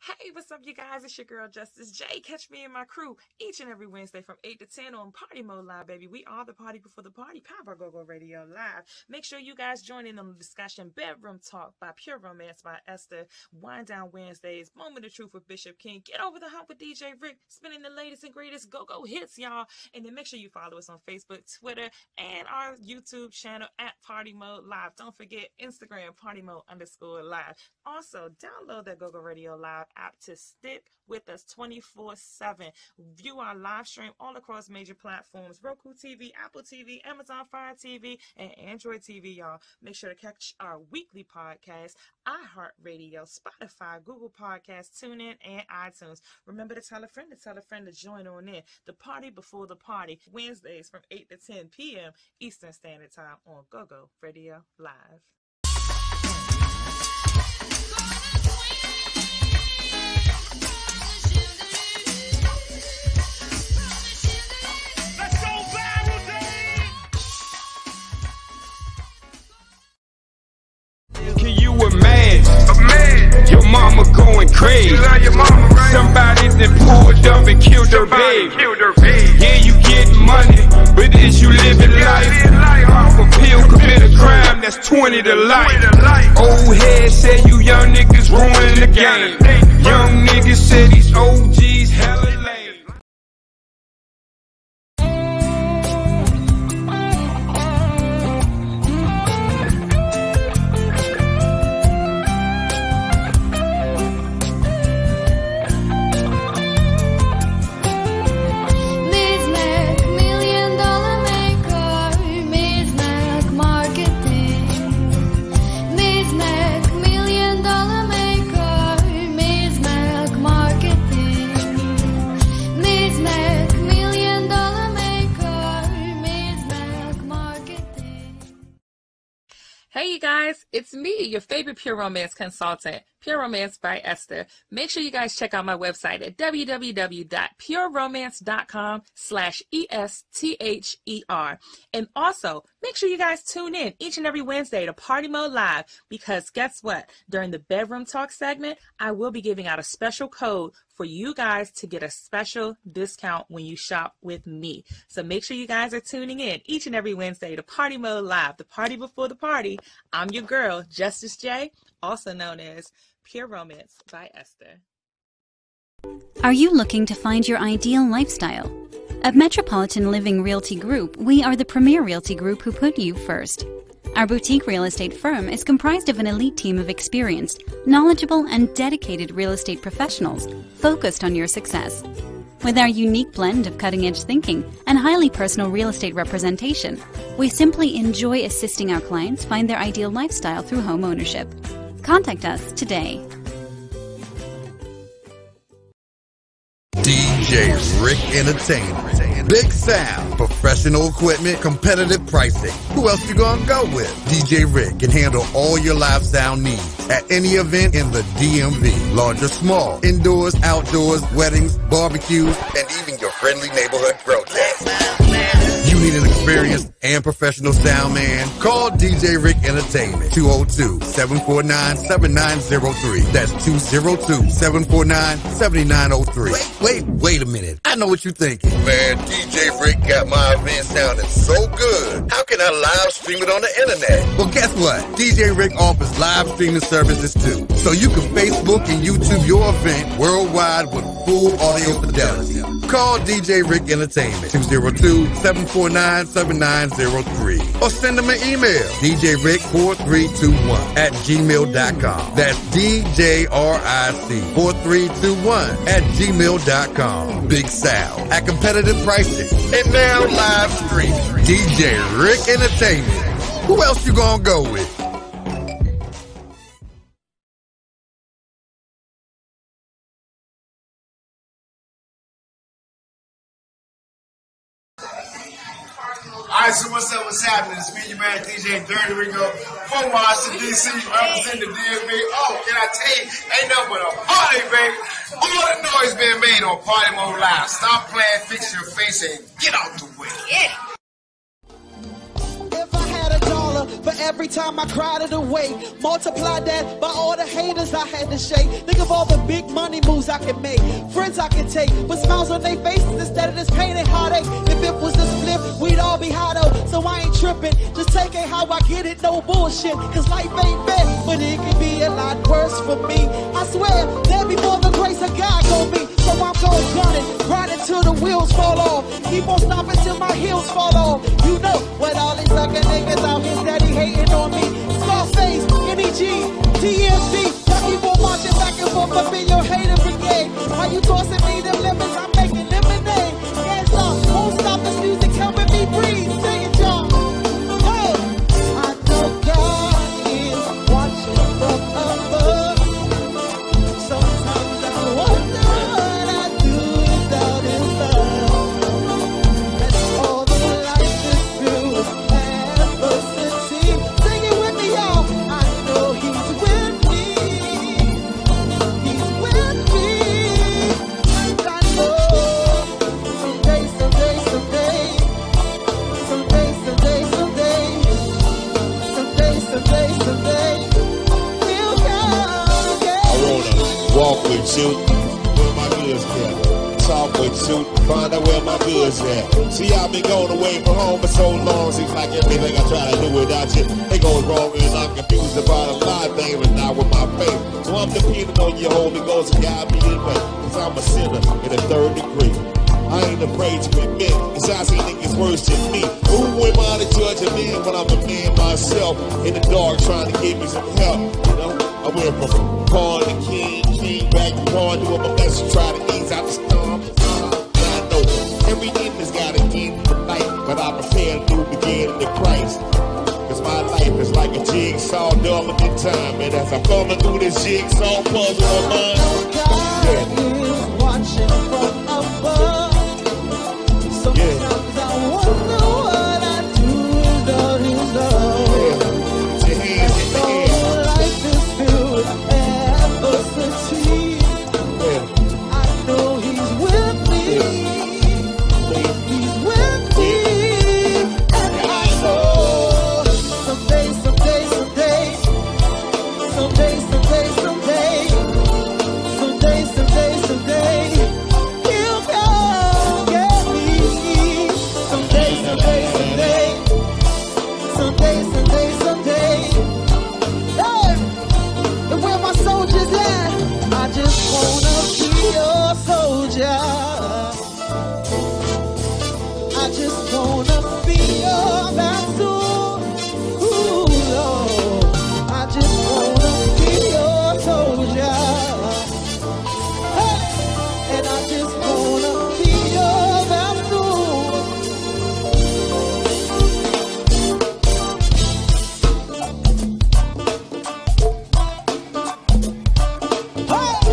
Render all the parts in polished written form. Hey, what's up, you guys? It's your girl, Justice J. Catch me and my crew each and every Wednesday from 8 to 10 on Party Mode Live, baby. We are the party before the party, powered by Go-Go Radio Live. Make sure you guys join in on the discussion, Bedroom Talk by Pure Romance by Esther, Wind Down Wednesdays, Moment of Truth with Bishop King, Get Over the Hump with DJ Rick, spinning the latest and greatest Go-Go hits, y'all. And then make sure you follow us on Facebook, Twitter, and our YouTube channel at Party Mode Live. Don't forget Instagram, Party Mode _Live. Also, download that Go-Go Radio Live app to stick with us 24/7. View our live stream all across major platforms: Roku TV, Apple TV, Amazon Fire TV, and Android TV, y'all. Make sure to catch our weekly podcast, iHeartRadio, Spotify, Google Podcasts, TuneIn, and iTunes. Remember to tell a friend to join on in. The party before the party, Wednesdays from 8 to 10 p.m. Eastern Standard Time on Go-Go Radio Live. Your mama going crazy. Somebody that pulled up and killed her baby. Yeah, you get money, but is you living life? Off a pill, commit a crime, that's 20 to life. Old head said you young niggas ruin the game. Young niggas said these OGs hella lame. Hey, you guys, it's me, your favorite Pure Romance consultant, Pure Romance by Esther. Make sure you guys check out my website at www.pureromance.com/esther. And also, make sure you guys tune in each and every Wednesday to Party Mode Live, because guess what? During the Bedroom Talk segment, I will be giving out a special code for you guys to get a special discount when you shop with me. So make sure you guys are tuning in each and every Wednesday to Party Mode Live, the party before the party. I'm your girl, Justice J, also known as Pure Romance by Esther. Are you looking to find your ideal lifestyle? At Metropolitan Living Realty Group, we are the premier realty group who put you first. Our boutique real estate firm is comprised of an elite team of experienced, knowledgeable, and dedicated real estate professionals focused on your success. With our unique blend of cutting-edge thinking and highly personal real estate representation, we simply enjoy assisting our clients find their ideal lifestyle through home ownership. Contact us today. DJ Rick Entertainment. Big sound, professional equipment, competitive pricing. Who else you gonna go with? DJ Rick can handle all your live sound needs at any event in the DMV. Large or small, indoors, outdoors, weddings, barbecues, and even your friendly neighborhood protest. You need an experienced and professional sound man? Call DJ Rick Entertainment. 202-749-7903. That's 202-749-7903. Wait a minute. I know what you're thinking. Man, DJ Rick got my event sounding so good. How can I live stream it on the internet? Well, guess what? DJ Rick offers live streaming services too. So you can Facebook and YouTube your event worldwide with full audio fidelity. Call DJ Rick Entertainment. 202-749-7903. Or send them an email. DJRick4321@gmail.com. That's DJRIC4321@gmail.com. Big sound at competitive prices. And now live stream. DJ Rick Entertainment. Who else you gonna go with? Alright, so what's happening? It's me, your man, DJ Dirty Rico, from Washington, D.C., representing the DMV. Oh, can I tell you, ain't nothing but a party, baby. All the noise being made on Party Mode Live. Stop playing, fix your face, and get out the way. Yeah. If I had a dollar But every time I cried it away, multiply that by all the haters I had to shake. Think of all the big money moves I can make, friends I can take, but smiles on their faces instead of this pain and heartache. If it was this flip, we'd all be hot out, so I ain't tripping. Just take it how I get it, no bullshit, cause life ain't bad, but it can be a lot worse for me. I swear, there'll be more than grace of God gon' be. So I'm gon' gun it, ride it till the wheels fall off. Keep on stopping till my heels fall off. You know what all these suckin' niggas out here that he hatin' on me. Scarface, NEG, DMV. Y'all keep on marching back and forth up in your hater brigade. Why you tossing me them lemons? I'm making lemonade. Hands up, won't stop this music, help me breathe. Sing it, y'all. Hey! I know God is watching from above. Walk with you, where my goods at? Talk with you, find out where my goods at. See, I've been going away from home for so long. Seems like everything I try to do without you, it goes wrong, and I'm confused about a lot of things, but not with my faith. So I'm depending on your Holy Ghost to guide me in way, cause I'm a sinner in the third degree. I ain't afraid to admit, cause I see niggas worse than me. Who am I to judge a man when I'm a man myself? In the dark trying to give me some help, you know? I went from pawn to king, king back to pawn, doing my best to try to ease out the storm. I know every ending's got an end tonight, but I prepare to begin in Christ. Cause my life is like a jigsaw, double in time, and as I'm falling through this jigsaw puzzle of mine, God is watching from above. Sometimes I wonder what I do without his love. And though life is filled with adversity, I know he's with me. He's with me. And I know someday, someday, someday, someday, someday, someday, someday, someday, someday, he'll come. Someday, someday, someday. Hey! And where my soldiers at? I just wanna be your soldier. I just wanna be your vassal. Ooh, Lord. I just wanna be your soldier. Hey! And I just wanna be your vassal. Come on!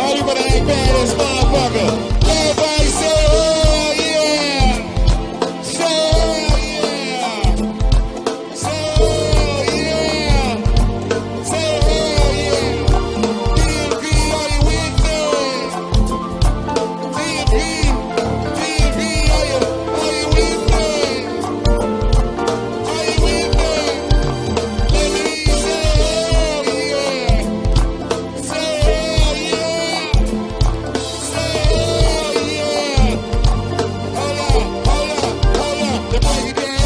Everybody ain't bad as motherfucker. Everybody say, oh yeah! Say, oh yeah! Say, oh yeah! Say, oh yeah! PNP, are you with me? PNP, are you with me? Are you with me? Let me say, oh yeah. Say, oh yeah. Say, oh yeah.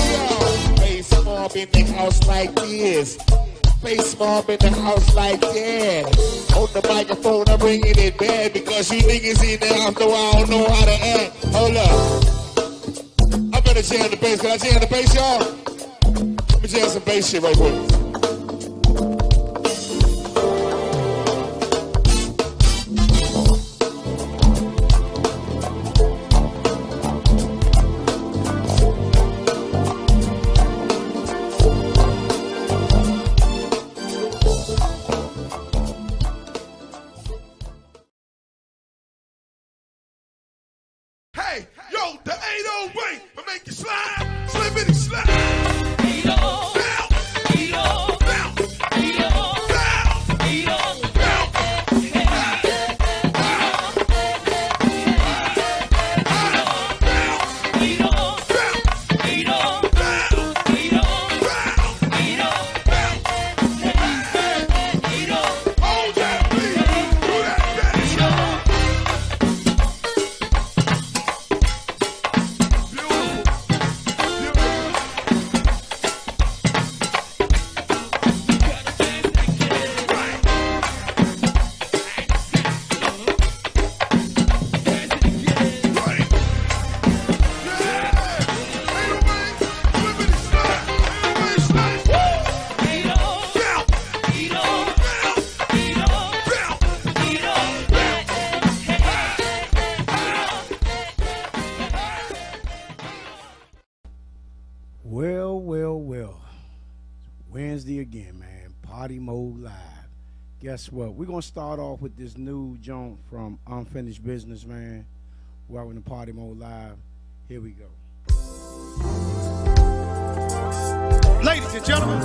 Hold up. They break it down, y'all. Play some up in the house like this. Play small in the house like that. On the microphone, I'm bringing it bad because you niggas in there, I know I don't know how to act. Hold up. I'm gonna jam the bass. Can I jam the bass, y'all? Let me jam some bass shit right quick. Hey, yo, the 80 way, but make you slide, slip it and slide. Now, Well, Wednesday again, man. Party Mode Live. Guess what? We're going to start off with this new joint from Unfinished Business, man. Welcome to Party Mode Live. Here we go. Ladies and gentlemen,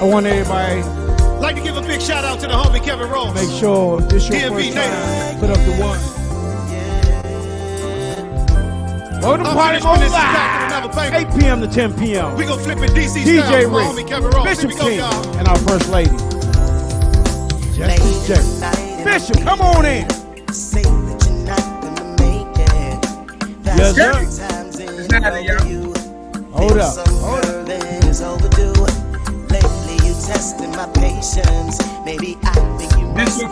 I want everybody like to give a big shout out to the homie Kevin Rose. Make sure this your DMV first time. Put up the one. Welcome to Party Mode Live, 8 p.m. to 10 p.m. We gonna flip it DC DJ Rick, Bishop King, and our first lady, Justice J. Bishop, come on in. Say that you're not gonna make it. That's yes, sir. It's not you. Hold up. Overdue. Lately you testing my patience. Maybe I think you must be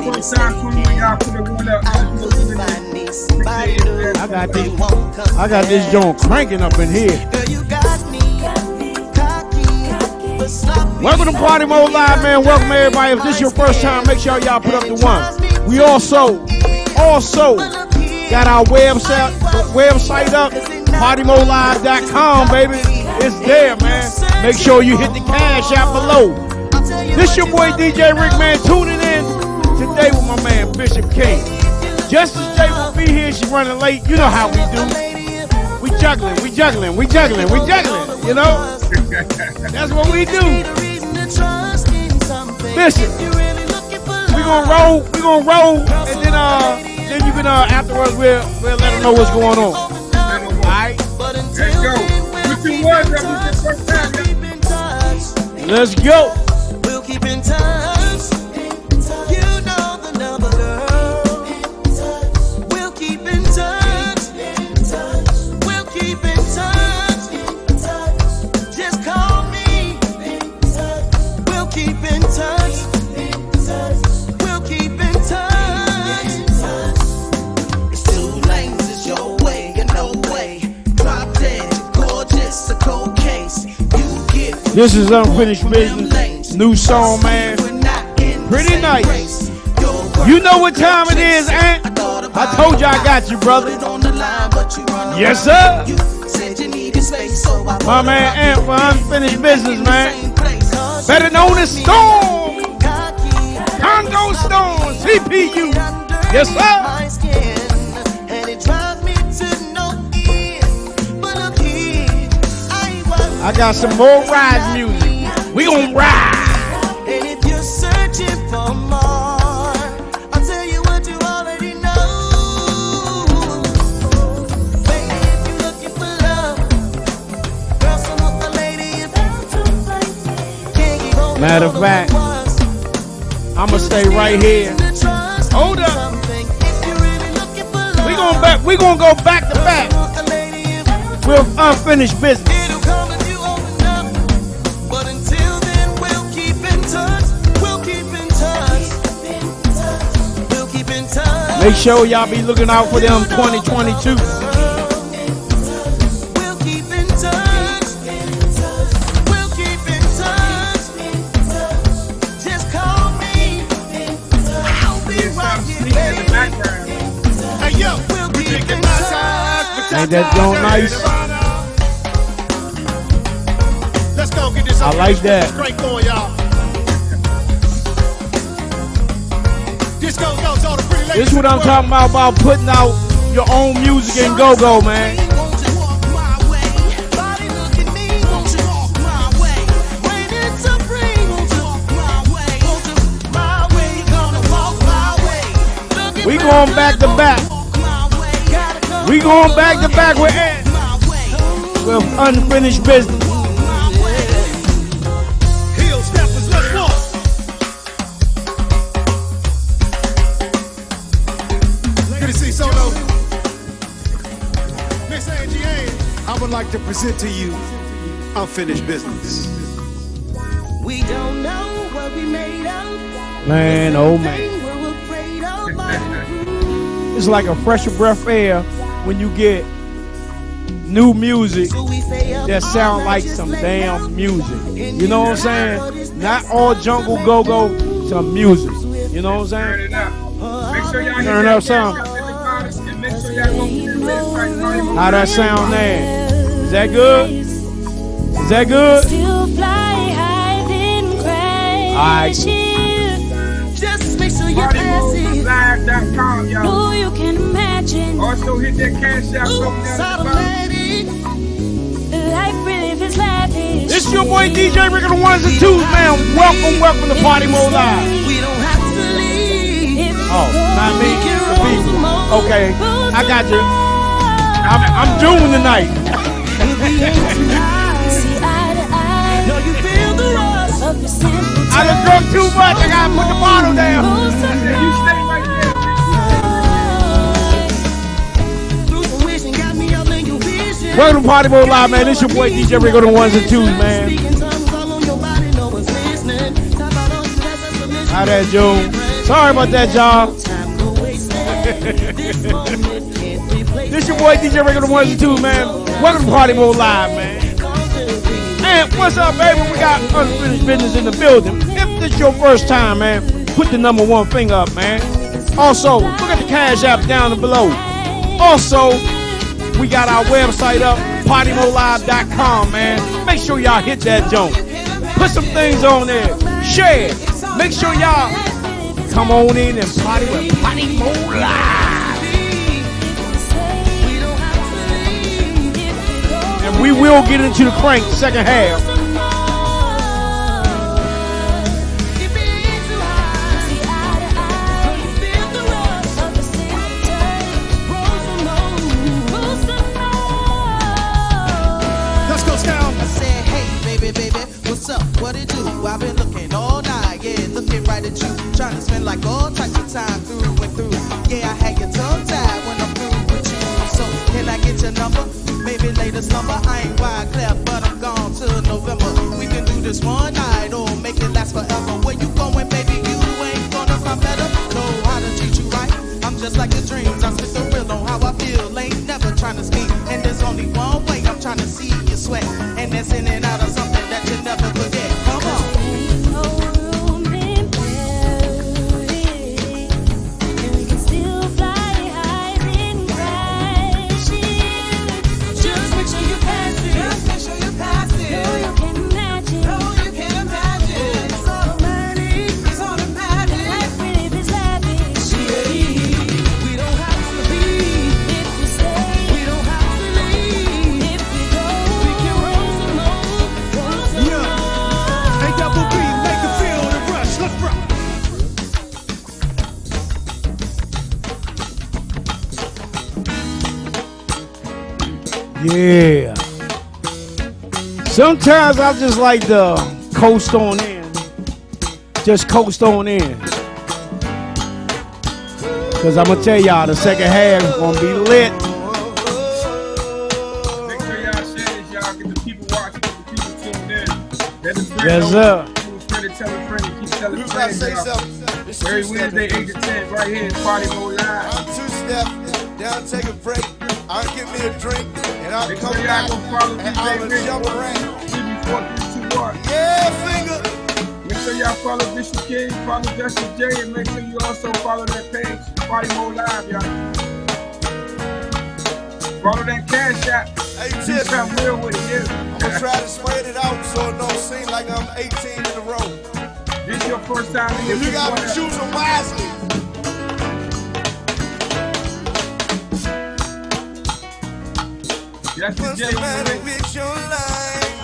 I got this joint cranking up in here. Girl, you got me, cocky, but welcome to Party Mode Live, man. Welcome everybody. If this is your first time, make sure y'all put up the one. We also got our website up, partymodelive.com, baby. It's there, man. Make sure you hit the cash out below. This your boy DJ Rick, man. Tuning in today with my man Bishop King. Justice J will be here. She's running late. You know how we do. We juggling. You know? That's what we do. Bishop, we gonna roll, and then you can afterwards we'll let them know what's going on. All right. Let's go. With your words, that was your first time. Let's go. We'll keep in touch. This is Unfinished Business, new song, man. Pretty nice. You know what time it is, Aunt? I told you I got you, brother. Yes, sir. My man, Aunt, for Unfinished Business, man. Better known as Storm. Congo Storm, CPU. Yes, sir. I got some more ride music. We gon' ride. And if you're searching for more, I'll tell you what you already know. Baby, if you're looking for love, girl, some other lady is bound to fight. Matter of fact, I'ma stay right here. Hold up. We gon' go back to back with Unfinished Business. Make sure y'all be looking out for them 2022. We'll keep in touch. We'll keep in touch. Just call me. I'll be right here. Hey yo, we'll keep in touch. Ain't that going nice? Let's go get this. I like that. Straight going, y'all. This is what I'm talking about putting out your own music and go-go, man. We going back to back. We going back to back with Ed. With Unfinished Business. To present to you Unfinished Business. We don't know what we made of. Man, oh man. It's like a fresher breath air when you get new music that sound like some damn music. You know what I'm saying? Not all jungle go-go, some music. You know what I'm saying? Turn up sound. How that sound there? Is that good? Is that good? Still fly high, then crash here. Just make sure you're passing. PartyModeLive.com, y'all. Oh, you can imagine. Also hit that cash out. Life really feels lavish. This is your boy DJ Rick on the ones and twos, man. Welcome, welcome to Party Mode Live. We don't have to leave. Oh, not me, the people. Okay, I got you. I'm doing tonight. I done drunk too much. I gotta put the bottle down. You stay right there. Welcome to Party Mode Live, man. This your boy DJ Rick on the ones and twos, man. How that, Joe? Sorry about that, y'all. This your boy DJ Rick on the ones and twos, man. Welcome to Party Mode Live, man. And what's up, baby? We got Unfinished Business in the building. If this your first time, man, put the number one finger up, man. Also, look at the cash app down below. Also, we got our website up, PartyModeLive.com, man. Make sure y'all hit that joint. Put some things on there. Share. Make sure y'all come on in and party with Party Mode Live. We will get into the crank second half. Let's go, Scout. I said, hey, baby, baby, what's up? What it do? I've been looking all night, yeah, looking right at you. Trying to spend like all types of time through and through. Yeah, I had your tongue tied when I'm through with you. So, can I get your number? Maybe later summer, I ain't wide clap, but I'm gone till November. We can do this one night or make it last forever. Where you going, baby? You ain't gonna find better. Know how to treat you right. I'm just like your dreams. I spit the real on how I feel. Ain't never trying to speak. And there's only one way I'm trying to see you sweat. And that's in and out of something that you never forget. Come on. Yeah. Sometimes I just like to coast on in. Just coast on in. Because I'm going to tell y'all, the second half is going to be lit. Make sure y'all share this, y'all. Get the people watching, get the people tuned in. Let them yes, sir. Keep telling friends, y'all. Say something. Every Wednesday, 8 to 10, right here in Party Mode Live. I'm two-step, down, take a break. I'll give me a drink, and I'll come back, and I'll jump around. Yeah, finger! Make sure y'all follow Bishop King, follow Justice J, and make sure you also follow that page, Party Mode Live, y'all. Follow that cash app. Hey, Tip, I'm real with it, yeah. I'm gonna try to spread it out so it don't seem like I'm 18 in a row. This your first time in the you gotta choose them wisely.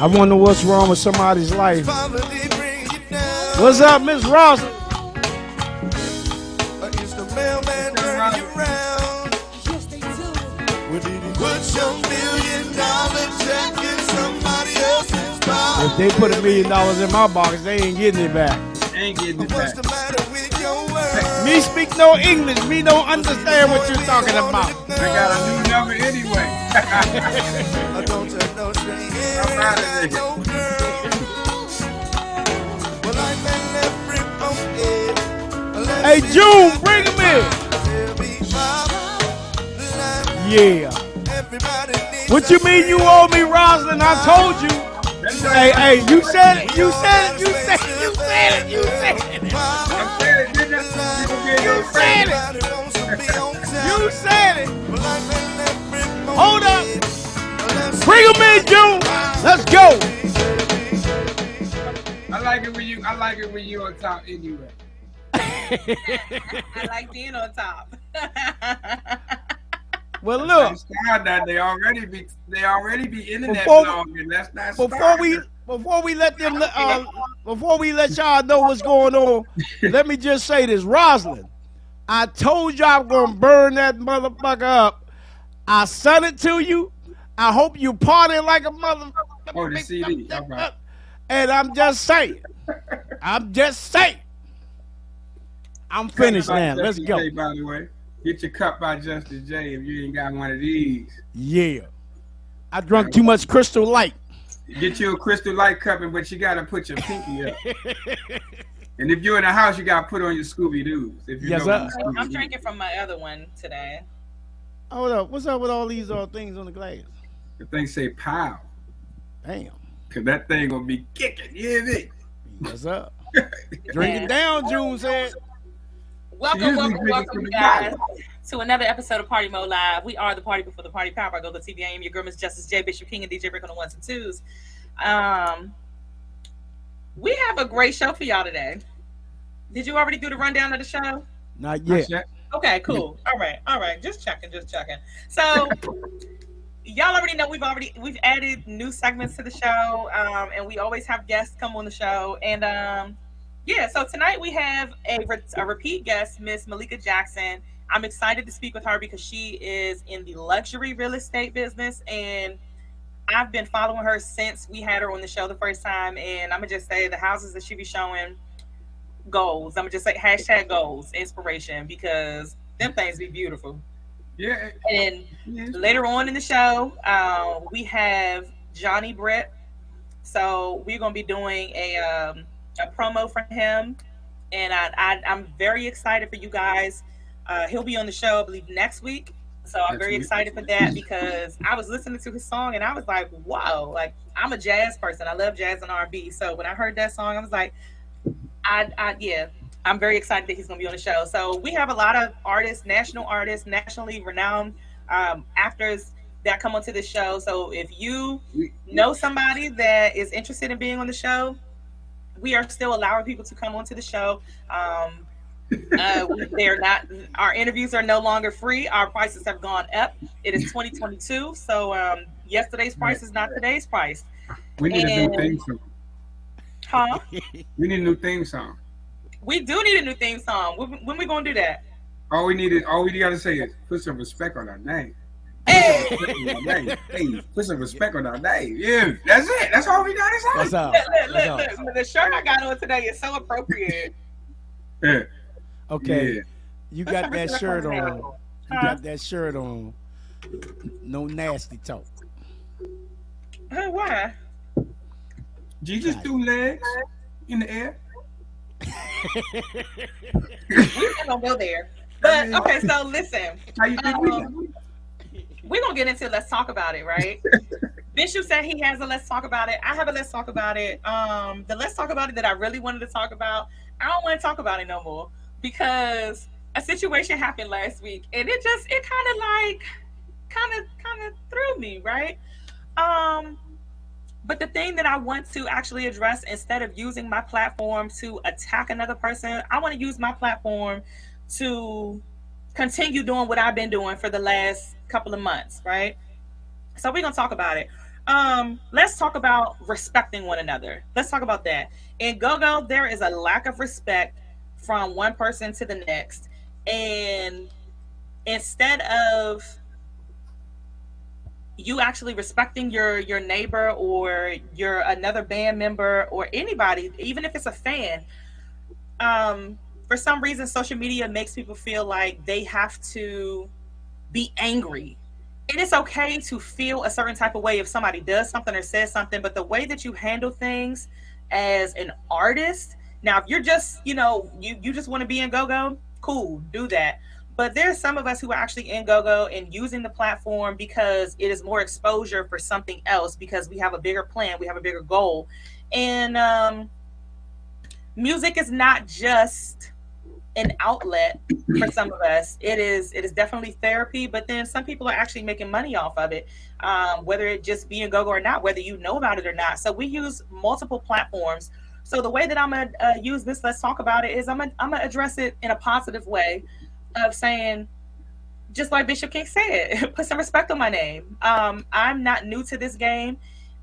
I wonder what's wrong with somebody's life. What's up, Miss Ross? If they put $1 million in my box, they ain't getting it back. They ain't getting it back. Me speak no English. Me don't understand what you're talking about. I got a new number anyway. I don't have no shame. I'm out of here. Hey, June, bring him in. Yeah. What you mean you owe me, Roslyn? I told you. Hey, you said it. You said it. You said it. You said it. You said it. I said it. You said it. You said it. Hold up. Bring him in, Let's go. I like it when you on top anyway. I like being on top. Well, look. That they already be internet blogging. That's not before we let y'all know what's going on. Let me just say this, Roslyn. I told y'all I'm gonna burn that motherfucker up. I sent it to you. I hope you party like a motherfucker. Oh, the CD. All right. And I'm just saying. I'm finished now. Let's go. J, by the way, get your cup by Justice J if you ain't got one of these. Yeah. I drunk too much Crystal Light. Get you a Crystal Light cup, but you got to put your pinky up. And if you're in the house, you got to put on your Scooby-Doos. Yes, sir. I'm drinking from my other one today. Hold up. What's up with all these things on the glass? The thing say pow. Damn. Because that thing going to be kicking. Yeah, it is. What's up? Drink it down, June said. Welcome, you guys, to another episode of Party Mode Live. We are the party before the party power. I go to TV. I am your girl, Miss Justice J, Bishop King, and DJ Rick on the ones and twos. We have a great show for y'all today. Did you already do the rundown of the show? Not yet. Okay, cool. All right. Just checking. So, y'all already know we've added new segments to the show, and we always have guests come on the show, and yeah, so tonight we have a repeat guest, Miss Malika Jackson. I'm excited to speak with her because she is in the luxury real estate business, and I've been following her since we had her on the show the first time, and I'm going to just say the houses that she be showing, goals. I'm going to just say #goals, inspiration, because them things be beautiful. Yeah. And later on in the show, we have Johnny Britt. So we're going to be doing a promo from him, and I'm very excited for you guys. He'll be on the show, I believe, next week. So I'm very excited for that because I was listening to his song and I was like, wow, like I'm a jazz person. I love jazz and R&B. So when I heard that song, I was like, I'm very excited that he's going to be on the show. So we have a lot of artists, nationally renowned actors that come onto the show. So if you know somebody that is interested in being on the show, we are still allowing people to come onto the show. Our interviews are no longer free. Our prices have gone up. It is 2022, so yesterday's price is not today's price. We need a new theme song. Huh? We need a new theme song. We do need a new theme song. When we gonna do that? All we gotta say is put some respect on our name. Hey, put some respect on our name. Yeah, that's it. That's all we got. That's all. Look. The shirt I got on today is so appropriate. Yeah. Okay. Yeah. You got that shirt on. You got that shirt on. No nasty talk. Why? Jesus threw legs in the air. We're not gonna go there. But okay, so listen. How you doing? We're going to get into Let's Talk About It, right? Bishop said he has a Let's Talk About It. I have a Let's Talk About It. The Let's Talk About It that I really wanted to talk about, I don't want to talk about it no more because a situation happened last week and it kind of threw me, right? But the thing that I want to actually address, instead of using my platform to attack another person, I want to use my platform to continue doing what I've been doing for the last couple of months, right? So we're gonna talk about it. Let's talk about respecting one another. Let's talk about that. In Go-Go, there is a lack of respect from one person to the next. And instead of you actually respecting your neighbor or your another band member or anybody, even if it's a fan, for some reason, social media makes people feel like they have to be angry. And it's okay to feel a certain type of way if somebody does something or says something, but the way that you handle things as an artist, now if you're just, you just want to be in Go-Go, cool, do that. But there's some of us who are actually in Go-Go and using the platform because it is more exposure for something else, because we have a bigger plan, we have a bigger goal. And music is not just an outlet for some of us. It is definitely therapy, but then some people are actually making money off of it, whether it just be in Go-Go or not, whether you know about it or not. So we use multiple platforms. So the way that I'm going to use this, let's talk about it, is I'm gonna address it in a positive way of saying, just like Bishop King said, put some respect on my name. I'm not new to this game,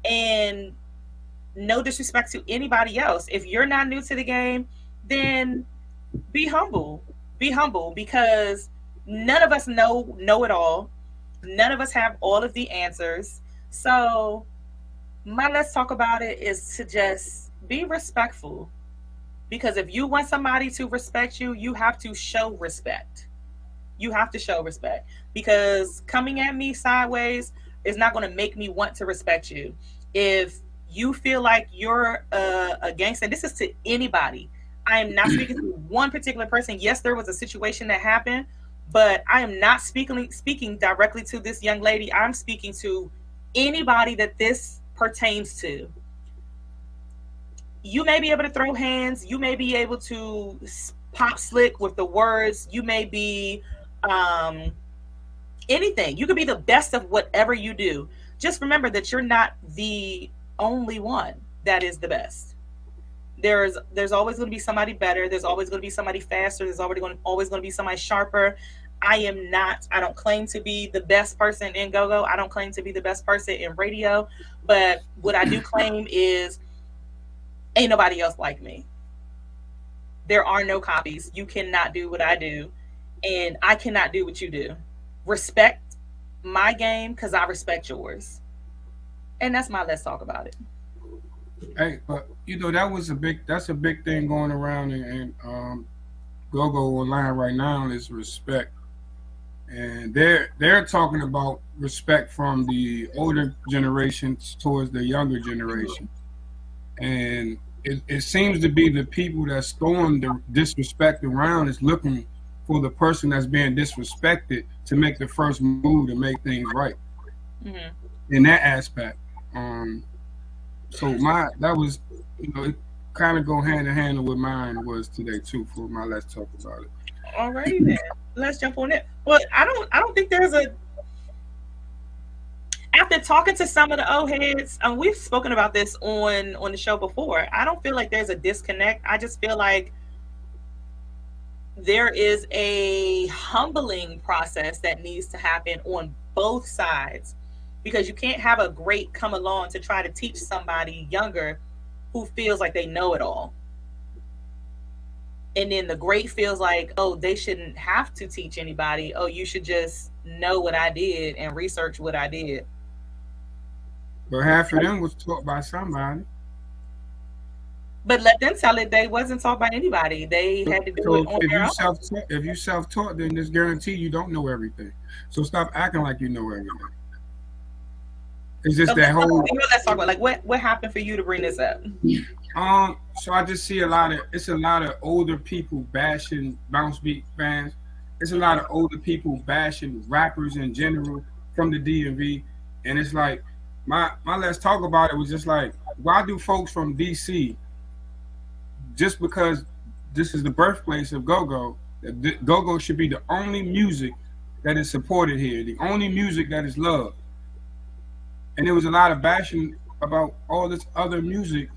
and no disrespect to anybody else. If you're not new to the game, then be humble, because none of us know it all. None of us have all of the answers. So my let's talk about it is to just be respectful, because if you want somebody to respect you, you have to show respect. You have to show respect, because coming at me sideways is not going to make me want to respect you. If you feel like you're a gangster, this is to anybody. I am not speaking to one particular person. Yes, there was a situation that happened, but I am not speaking directly to this young lady. I'm speaking to anybody that this pertains to. You may be able to throw hands. You may be able to pop slick with the words. You may be anything. You could be the best of whatever you do. Just remember that you're not the only one that is the best. There's always going to be somebody better. There's always going to be somebody faster. There's always going to be somebody sharper. I don't claim to be the best person in Go-Go. I don't claim to be the best person in radio. But what I do claim is, ain't nobody else like me. There are no copies. You cannot do what I do, and I cannot do what you do. Respect my game, because I respect yours. And that's my let's talk about it. Hey, but you know, that's a big thing going around in Go-Go online right now is respect. And they're talking about respect from the older generations towards the younger generation. And it seems to be the people that's throwing the disrespect around is looking for the person that's being disrespected to make the first move to make things right. Mm-hmm. In that aspect. So it kind of go hand in hand with mine was today too for my let's talk about it. Alrighty then, let's jump on it. Well, I don't think there's a. After talking to some of the old heads, we've spoken about this on the show before. I don't feel like there's a disconnect. I just feel like there is a humbling process that needs to happen on both sides. Because you can't have a great come along to try to teach somebody younger who feels like they know it all. And then the great feels like, oh, they shouldn't have to teach anybody. Oh, you should just know what I did and research what I did. But half of them was taught by somebody. But let them tell it, they wasn't taught by anybody. They had to do it on their own. If you self-taught, then there's guarantee you don't know everything. So stop acting like you know everything. It's just that whole. Let's talk about like what happened for you to bring this up. So I just see a lot of older people bashing bounce beat fans. It's a lot of older people bashing rappers in general from the DMV, and it's like my let's talk about it was just like, why do folks from DC, just because this is the birthplace of Go-Go, Go-Go should be the only music that is supported here, the only music that is loved. And there was a lot of bashing about all this other music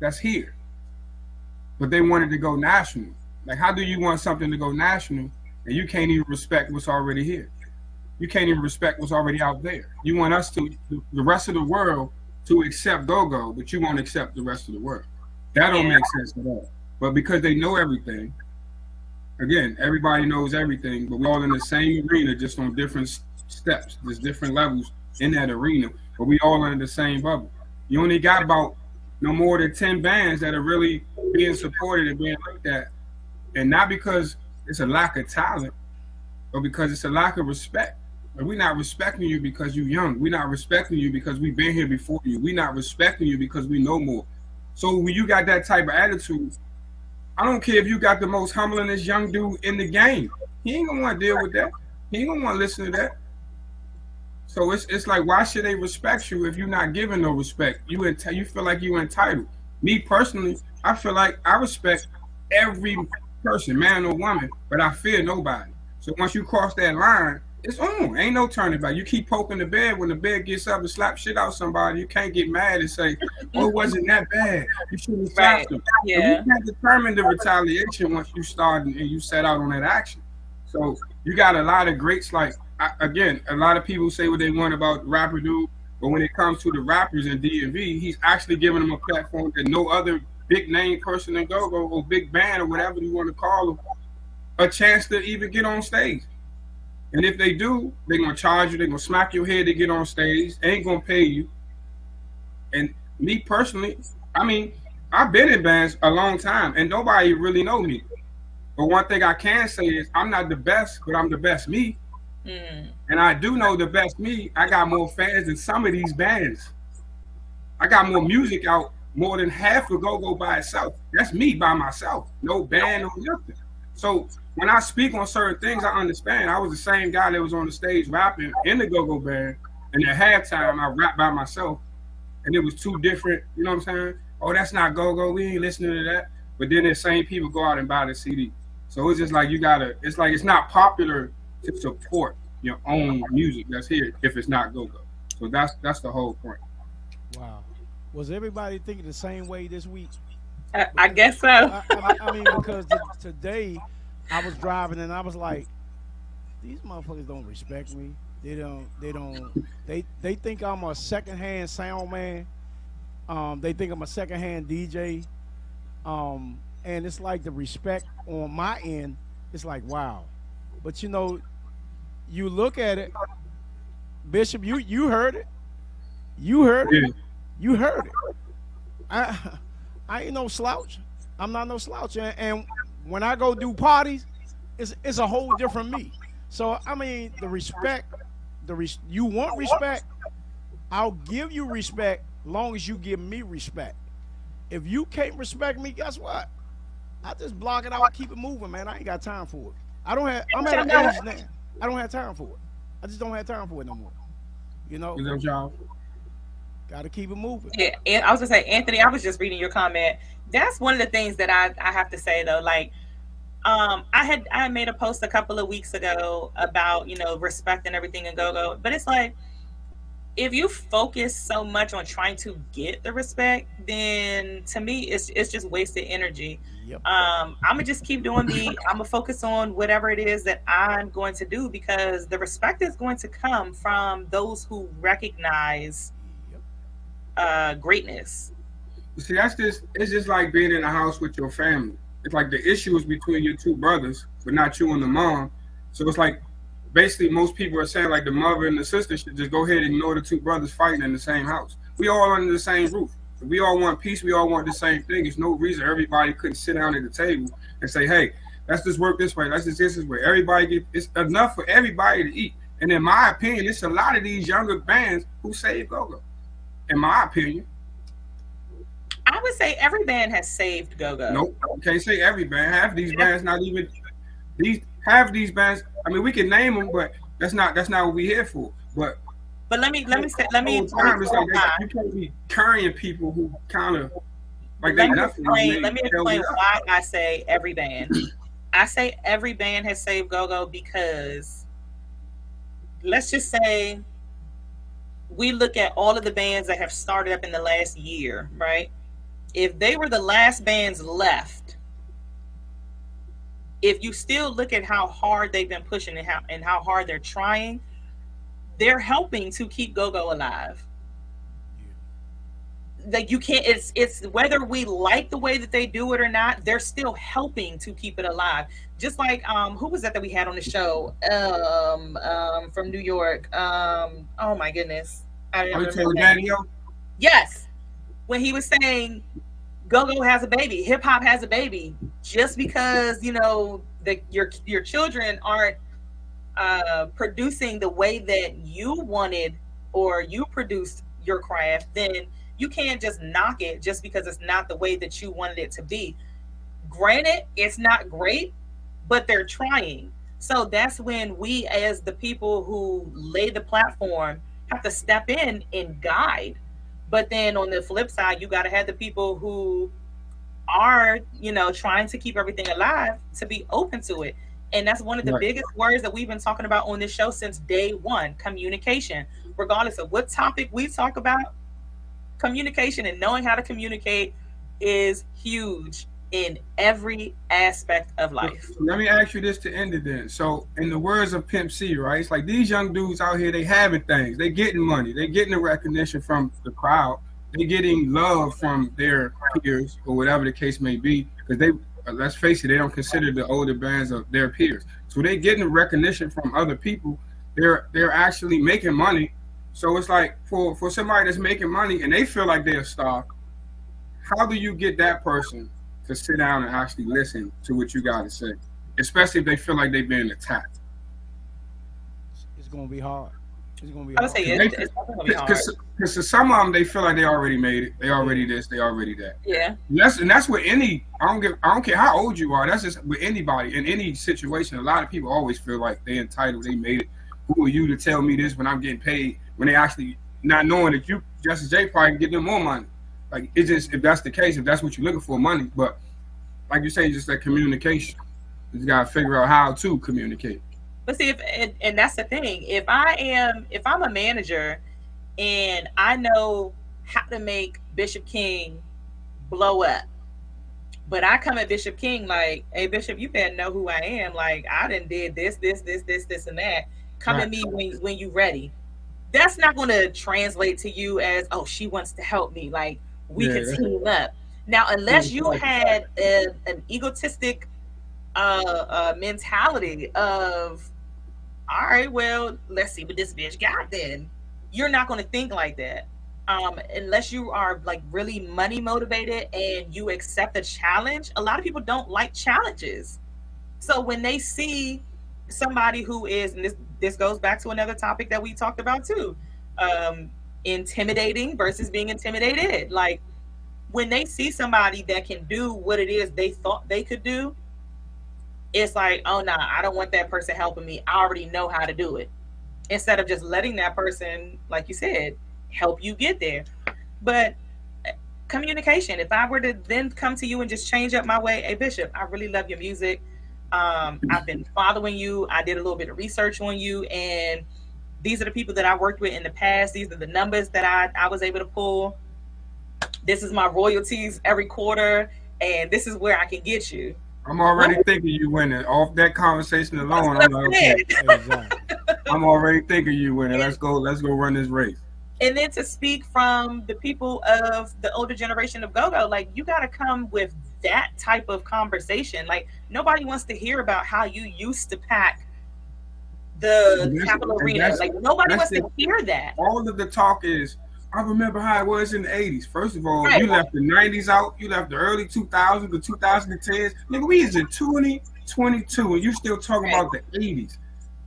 that's here. But they wanted to go national. Like, how do you want something to go national and you can't even respect what's already here? You can't even respect what's already out there. You want us to, the rest of the world, to accept Go-Go, but you won't accept the rest of the world. That don't make sense at all. But because they know everything, again, everybody knows everything, but we're all in the same arena, just on different steps. There's different levels in that arena. But we all under the same bubble. You only got about no more than 10 bands that are really being supported and being looked at. And not because it's a lack of talent, but because it's a lack of respect. And we're not respecting you because you're young. We're not respecting you because we've been here before you. We're not respecting you because we know more. So when you got that type of attitude, I don't care if you got the most humblingest young dude in the game. He ain't gonna wanna deal with that. He ain't gonna wanna listen to that. So it's like, why should they respect you if you're not giving no respect? You feel like you're entitled. Me personally, I feel like I respect every person, man or woman, but I fear nobody. So once you cross that line, it's on. Ain't no turning back. You keep poking the bed. When the bed gets up and slap shit out somebody, you can't get mad and say, oh, it wasn't that bad. You shouldn't have slapped them. Yeah. You can't determine the retaliation once you start and you set out on that action. So you got a lot of greats. Like, again, a lot of people say what they want about rapper dude, but when it comes to the rappers in D&V, he's actually giving them a platform that no other big name person in Go-Go or big band or whatever you want to call them, a chance to even get on stage. And if they do, they're going to charge you, they're going to smack your head to get on stage, they ain't going to pay you. And me personally, I mean, I've been in bands a long time and nobody really know me. But one thing I can say is I'm not the best, but I'm the best me. Mm. And I do know the best me, I got more fans than some of these bands. I got more music out, more than half of Go-Go by itself. That's me by myself, no band, no nothing. So when I speak on certain things, I understand. I was the same guy that was on the stage rapping in the Go-Go band, and at halftime, I rapped by myself. And it was two different, you know what I'm saying? Oh, that's not Go-Go, we ain't listening to that. But then the same people go out and buy the CD. So it's just like you gotta, it's like it's not popular to support your own music that's here if it's not Go-Go. So that's the whole point. Wow. Was everybody thinking the same way this week? I guess so. I mean, because today, I was driving and I was like, these motherfuckers don't respect me. They think I'm a secondhand sound man. They think I'm a secondhand DJ. And it's like the respect on my end, it's like, wow. But you know, you look at it, Bishop, you heard it. You heard it. Yeah. You heard it. I ain't no slouch. I'm not no slouch. And when I go do parties, it's a whole different me. So I mean, the respect, you want respect, I'll give you respect long as you give me respect. If you can't respect me, guess what? I just block it out, keep it moving, man. I ain't got time for it. I'm at an age now. I don't have time for it. I just don't have time for it no more. You know. Got to keep it moving. Yeah, and I was gonna say, Anthony, I was just reading your comment. That's one of the things that I have to say though, like I had made a post a couple of weeks ago about, you know, respect and everything in Go-Go, but it's like if you focus so much on trying to get the respect, then to me it's just wasted energy. Yep. I'm gonna just keep doing me. I'm gonna focus on whatever it is that I'm going to do because the respect is going to come from those who recognize greatness. See, that's just, it's just like being in a house with your family. It's like the issue is between your two brothers, but not you and the mom. So it's like, basically most people are saying like the mother and the sister should just go ahead and ignore the two brothers fighting in the same house. We all under the same roof. We all want peace. We all want the same thing. There's no reason everybody couldn't sit down at the table and say, hey, let's just work this way. Let's just this way. Everybody get, it's enough for everybody to eat. And in my opinion, it's a lot of these younger bands who save Go-Go. In my opinion. I would say every band has saved Go-Go. Nope, I can't say every band. Half these bands, not even these. Half these bands. I mean, we can name them, but that's not what we're here for. But let me you can't be carrying people who kind of like they nothing. Let me explain why I say every band. I say every band has saved Go-Go because let's just say we look at all of the bands that have started up in the last year, right? If they were the last bands left, if you still look at how hard they've been pushing and how hard they're trying, they're helping to keep Go-Go alive. Like you can't, it's whether we like the way that they do it or not, they're still helping to keep it alive. Just like who was that we had on the show from New York? Oh my goodness, I don't remember his name. Yes. When he was saying Go-Go has a baby, hip hop has a baby, just because, you know, your children aren't producing the way that you wanted or you produced your craft, then you can't just knock it just because it's not the way that you wanted it to be. Granted, it's not great, but they're trying. So that's when we as the people who lay the platform have to step in and guide. But then on the flip side, you got to have the people who are, you know, trying to keep everything alive, to be open to it. And that's one of the biggest words that we've been talking about on this show since day one, communication. Regardless of what topic we talk about, communication and knowing how to communicate is huge in every aspect of life. Let me ask you this to end it then. So in the words of Pimp C, right, it's like these young dudes out here, they having things, they getting money, they getting the recognition from the crowd, they getting love from their peers or whatever the case may be, because they, let's face it, they don't consider the older bands of their peers. So they getting recognition from other people. They're actually making money. So it's like for somebody that's making money and they feel like they're a star, how do you get that person to sit down and actually listen to what you got to say, especially if they feel like they've been attacked? It's going to be hard. It's going to be hard. Because to some of them, they feel like they already made it. They already this, they already that. Yeah. And that's with any, I don't care how old you are. That's just with anybody in any situation. A lot of people always feel like they're entitled, they made it. Who are you to tell me this when I'm getting paid, when they actually not knowing that you, Justice J, probably can get them more money. Like, it's just, if that's the case, if that's what you're looking for, money. But like you say, just that communication. You just gotta figure out how to communicate. But see, if, and that's the thing. If I am, if I'm a manager and I know how to make Bishop King blow up, but I come at Bishop King like, hey, Bishop, you better know who I am. Like, I done did this, this, and that. Come at me when you're ready. That's not going to translate to you as, oh, she wants to help me. Like, we can team up. Now, unless you had an egotistic mentality of, all right, well, let's see what this bitch got then. You're not going to think like that. Unless you are, like, really money motivated and you accept the challenge. A lot of people don't like challenges. So when they see somebody who is, and this goes back to another topic that we talked about too, intimidating versus being intimidated. Like, when they see somebody that can do what it is they thought they could do, it's like, oh no, I don't want that person helping me. I already know how to do it. Instead of just letting that person, like you said, help you get there. But communication, if I were to then come to you and just change up my way, hey Bishop, I really love your music. I've been following you. I did a little bit of research on you, and these are the people that I worked with in the past. These are the numbers that I was able to pull. This is my royalties every quarter, and this is where I can get you. I'm already thinking you winning. Off that conversation alone, I'm like, okay, exactly. I'm already thinking you winning. Let's go run this race. And then to speak from the people of the older generation of Go-Go, like, you got to come with that type of conversation. Like, nobody wants to hear about how you used to pack the Capitol Arena. Like, nobody wants to hear that. All of the talk is, I remember how it was in the 80s. First of all, you left the 90s out. You left the early 2000s, the 2010s. Nigga, we is in 2022, and you still talking about the 80s.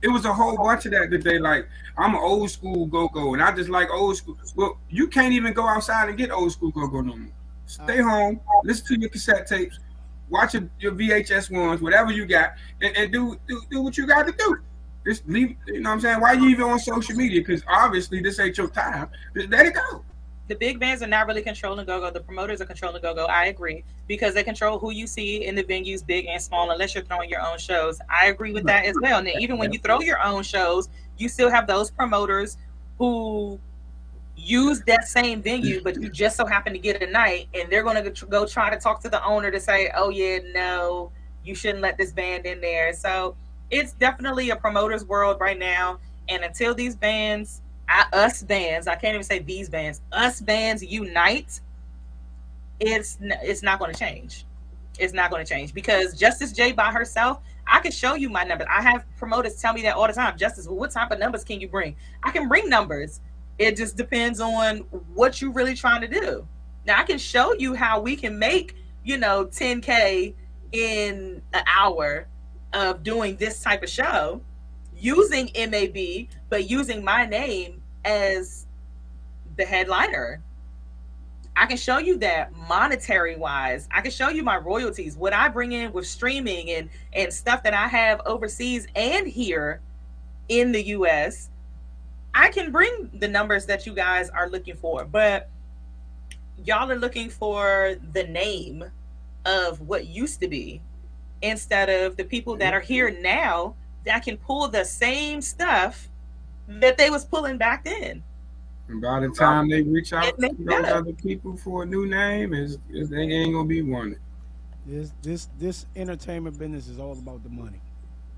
It was a whole bunch of that today. Like, I'm an old school Go-Go, and I just like old school. Well, you can't even go outside and get old school Go-Go no more. Stay home, listen to your cassette tapes, watch your VHS ones, whatever you got, and do what you got to do. Just leave, you know what I'm saying? Why are you even on social media? Because obviously this ain't your time. Just let it go. The big bands are not really controlling Go-Go. The promoters are controlling Go-Go. I agree, because they control who you see in the venues, big and small, unless you're throwing your own shows. I agree with that as well. And even when you throw your own shows, you still have those promoters who use that same venue, but you just so happen to get a night, and they're going to go try to talk to the owner to say, oh yeah, no, you shouldn't let this band in there. So it's definitely a promoter's world right now. And until these bands, us bands, I can't even say these bands, us bands unite, it's not going to change. It's not going to change, because Justice J by herself, I can show you my numbers. I have promoters tell me that all the time. Justice, well, what type of numbers can you bring? I can bring numbers. It just depends on what you're really trying to do. Now, I can show you how we can make, you know, 10K in an hour of doing this type of show, using MAB, but using my name as the headliner. I can show you that monetary wise. I can show you my royalties, what I bring in with streaming and stuff that I have overseas and here in the US. I can bring the numbers that you guys are looking for, but y'all are looking for the name of what used to be, instead of the people that are here now that can pull the same stuff that they was pulling back then. And by the time they reach out to those other people for a new name, is they ain't gonna be wanted. This entertainment business is all about the money.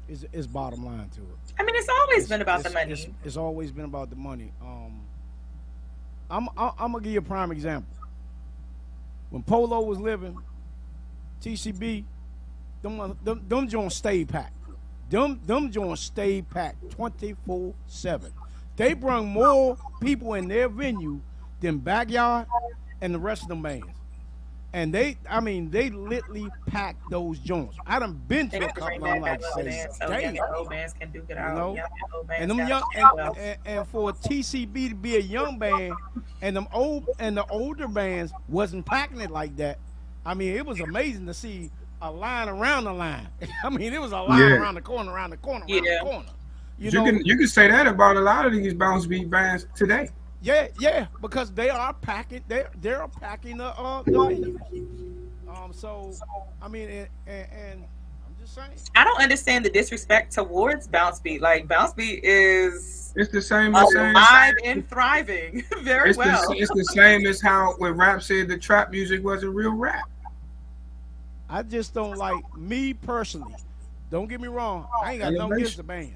It's bottom line to it. I mean, it's always been about the money. It's always been about the money. I'm gonna give you a prime example. When Polo was living, TCB, them joints stayed packed. Them joints stayed packed 24/7. They brought more people in their venue than Backyard and the rest of them bands. And they literally packed those joints. I done been to a couple. I'm like, damn. And them young, and for TCB to be a young band, and them old and the older bands wasn't packing it like that. I mean, it was amazing to see a line around the line. I mean, it was a line around the corner. You can say that about a lot of these bounce beat bands today. Yeah, because they are packing. They're packing the So I mean, and I'm just saying. I don't understand the disrespect towards bounce beat. Like bounce beat is it's alive and thriving very well. It's the same as how when rap said the trap music wasn't real rap. I just don't like me personally. Don't get me wrong. I ain't got no against the bands.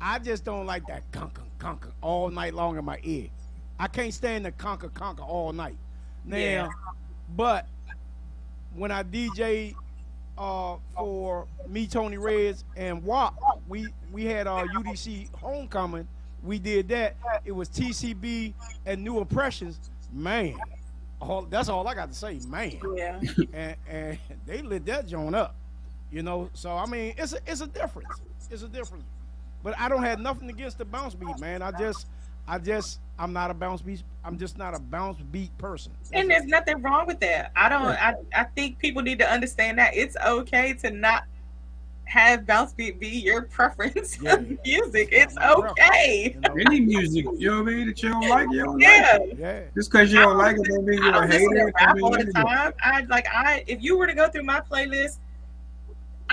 I just don't like that conker all night long in my ear. I can't stand the conker all night. Now, but when I DJ for me, Tony Reds and WAP, we had our UDC homecoming. We did that. It was TCB and New Oppressions. Man, that's all I got to say, man. Yeah. And they lit that joint up, you know. So I mean, it's a difference. It's a difference. But I don't have nothing against the bounce beat, man. I'm not a bounce beat. I'm just not a bounce beat person. And there's nothing wrong with that. I think people need to understand that it's okay to not have bounce beat be your preference of music. It's okay. Any music, you know what I mean, that you don't like, you don't like it. Yeah. Just because you don't like it don't mean you're a hater. If you were to go through my playlist,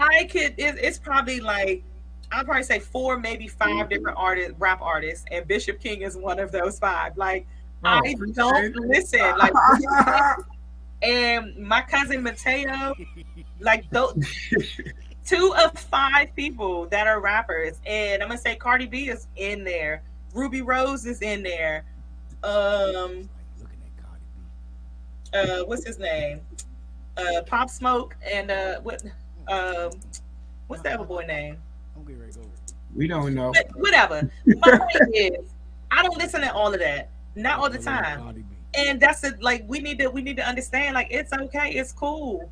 it's probably like, I'd probably say 4, maybe 5 different artists, rap artists, and Bishop King is one of those 5. Like, I don't listen. Like, and my cousin Mateo, like, those 2 of 5 people that are rappers. And I'm gonna say Cardi B is in there, Ruby Rose is in there. What's his name? Pop Smoke and what's the other boy name? We don't know. But whatever. My point is, I don't listen to all of that. Not all the time. And that's it. Like we need to understand. Like it's okay. It's cool.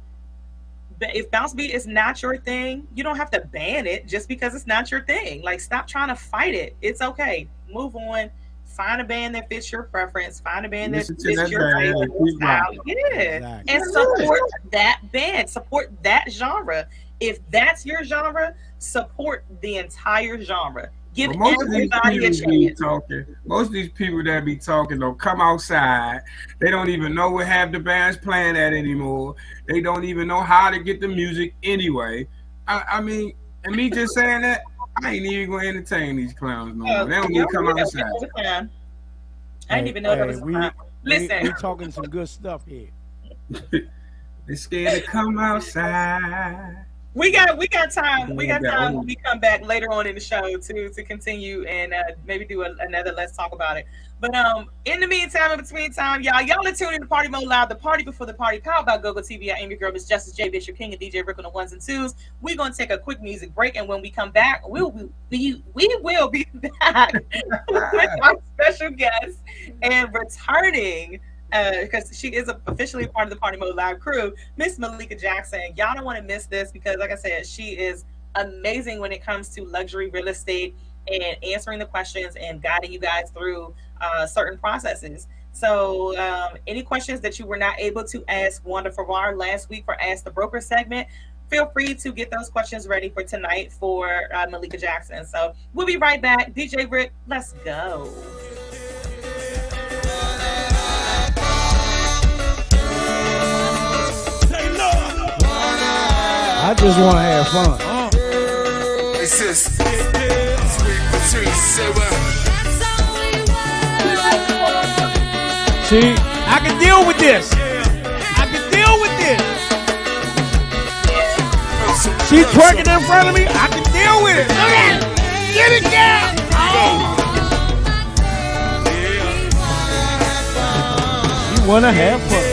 But if bounce beat is not your thing, you don't have to ban it just because it's not your thing. Like stop trying to fight it. It's okay. Move on. Find a band that fits your preference. Find a band that fits your style. Yeah. And support that band. Support that genre. If that's your genre, support the entire genre. Give everybody a chance. Most of these people that be talking don't come outside. They don't even know what have the bands playing at anymore. They don't even know how to get the music anyway. I mean, and me just saying that, I ain't even gonna entertain these clowns no more. They don't even come outside. I didn't even know that was a time. Listen, we talking some good stuff here. They're scared to come outside. We got time. We got time when we come back later on in the show to continue and maybe do another Let's Talk About It. But in the meantime, in between time, y'all are tuning to Party Mode Live, the party before the party, powered by Go-Go TV. I am your girl, Miss Justice J, Bishop King, and DJ Rick on the 1s and 2s. We're gonna take a quick music break, and when we come back, we will be back with our special guest and returning. Because she is officially a part of the Party Mode Live crew, Miss Malika Jackson. Y'all don't want to miss this because, like I said, she is amazing when it comes to luxury real estate and answering the questions and guiding you guys through certain processes. So any questions that you were not able to ask Wanda Farrar last week for Ask the Broker segment, feel free to get those questions ready for tonight for Malika Jackson. So we'll be right back. DJ Rick, let's go. No! I just want to have fun. It's this. See, I can deal with this. She's twerking in front of me. I can deal with it. Look at it. Get it down. Oh. You wanna have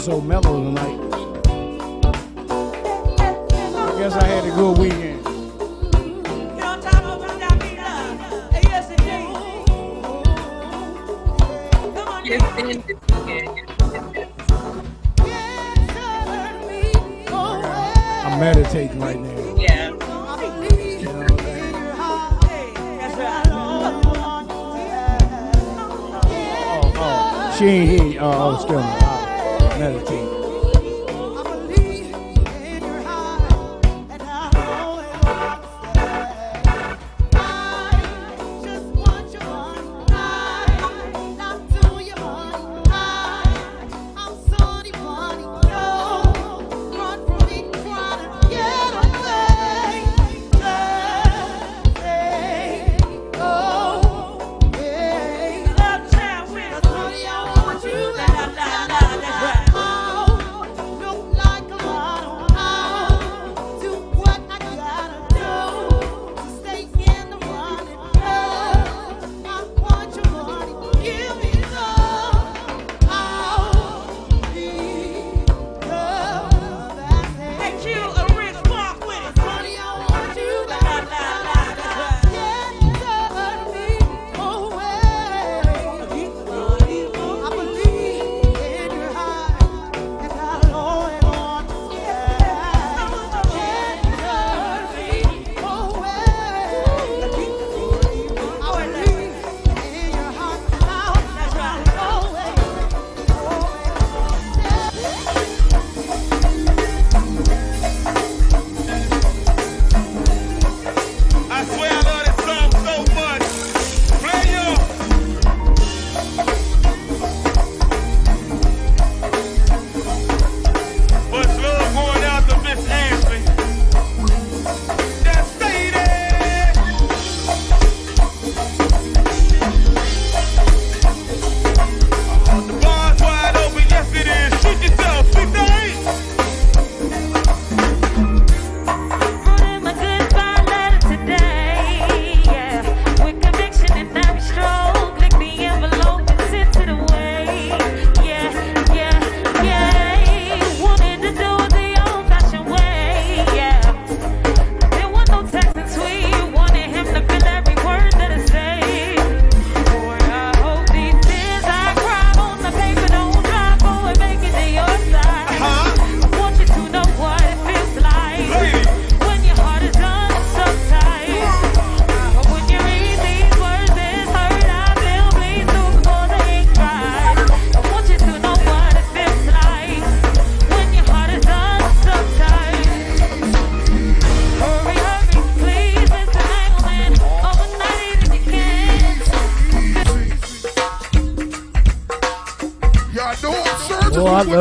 feel so mellow tonight. I guess I had a good weekend. I'm meditating right now. She ain't here. Oh, still meditating.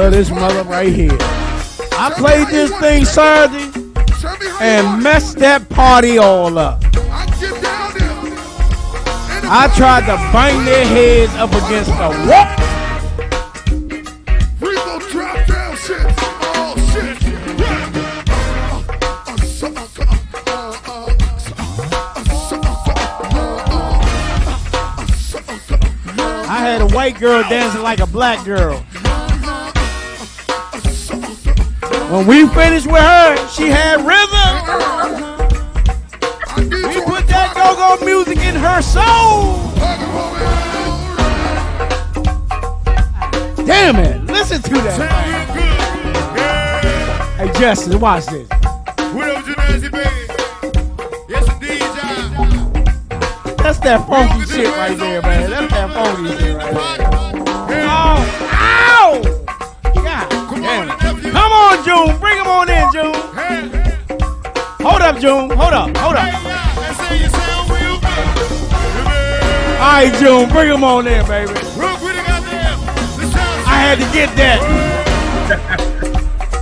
This mother right here. I played this thing Saturday and messed that party all up. I tried to bang their heads up against the wall. I had a white girl dancing like a black girl. When we finished with her, she had rhythm. We put that go-go music in her soul. Damn it, listen to that. Hey, Justin, watch this. That's that funky shit right there, man. That's that funky shit right there. Oh, ow! Come on, June. Bring him on in, June. Hold up, June. Hold up. All right, June. Bring him on in, baby. I had to get that.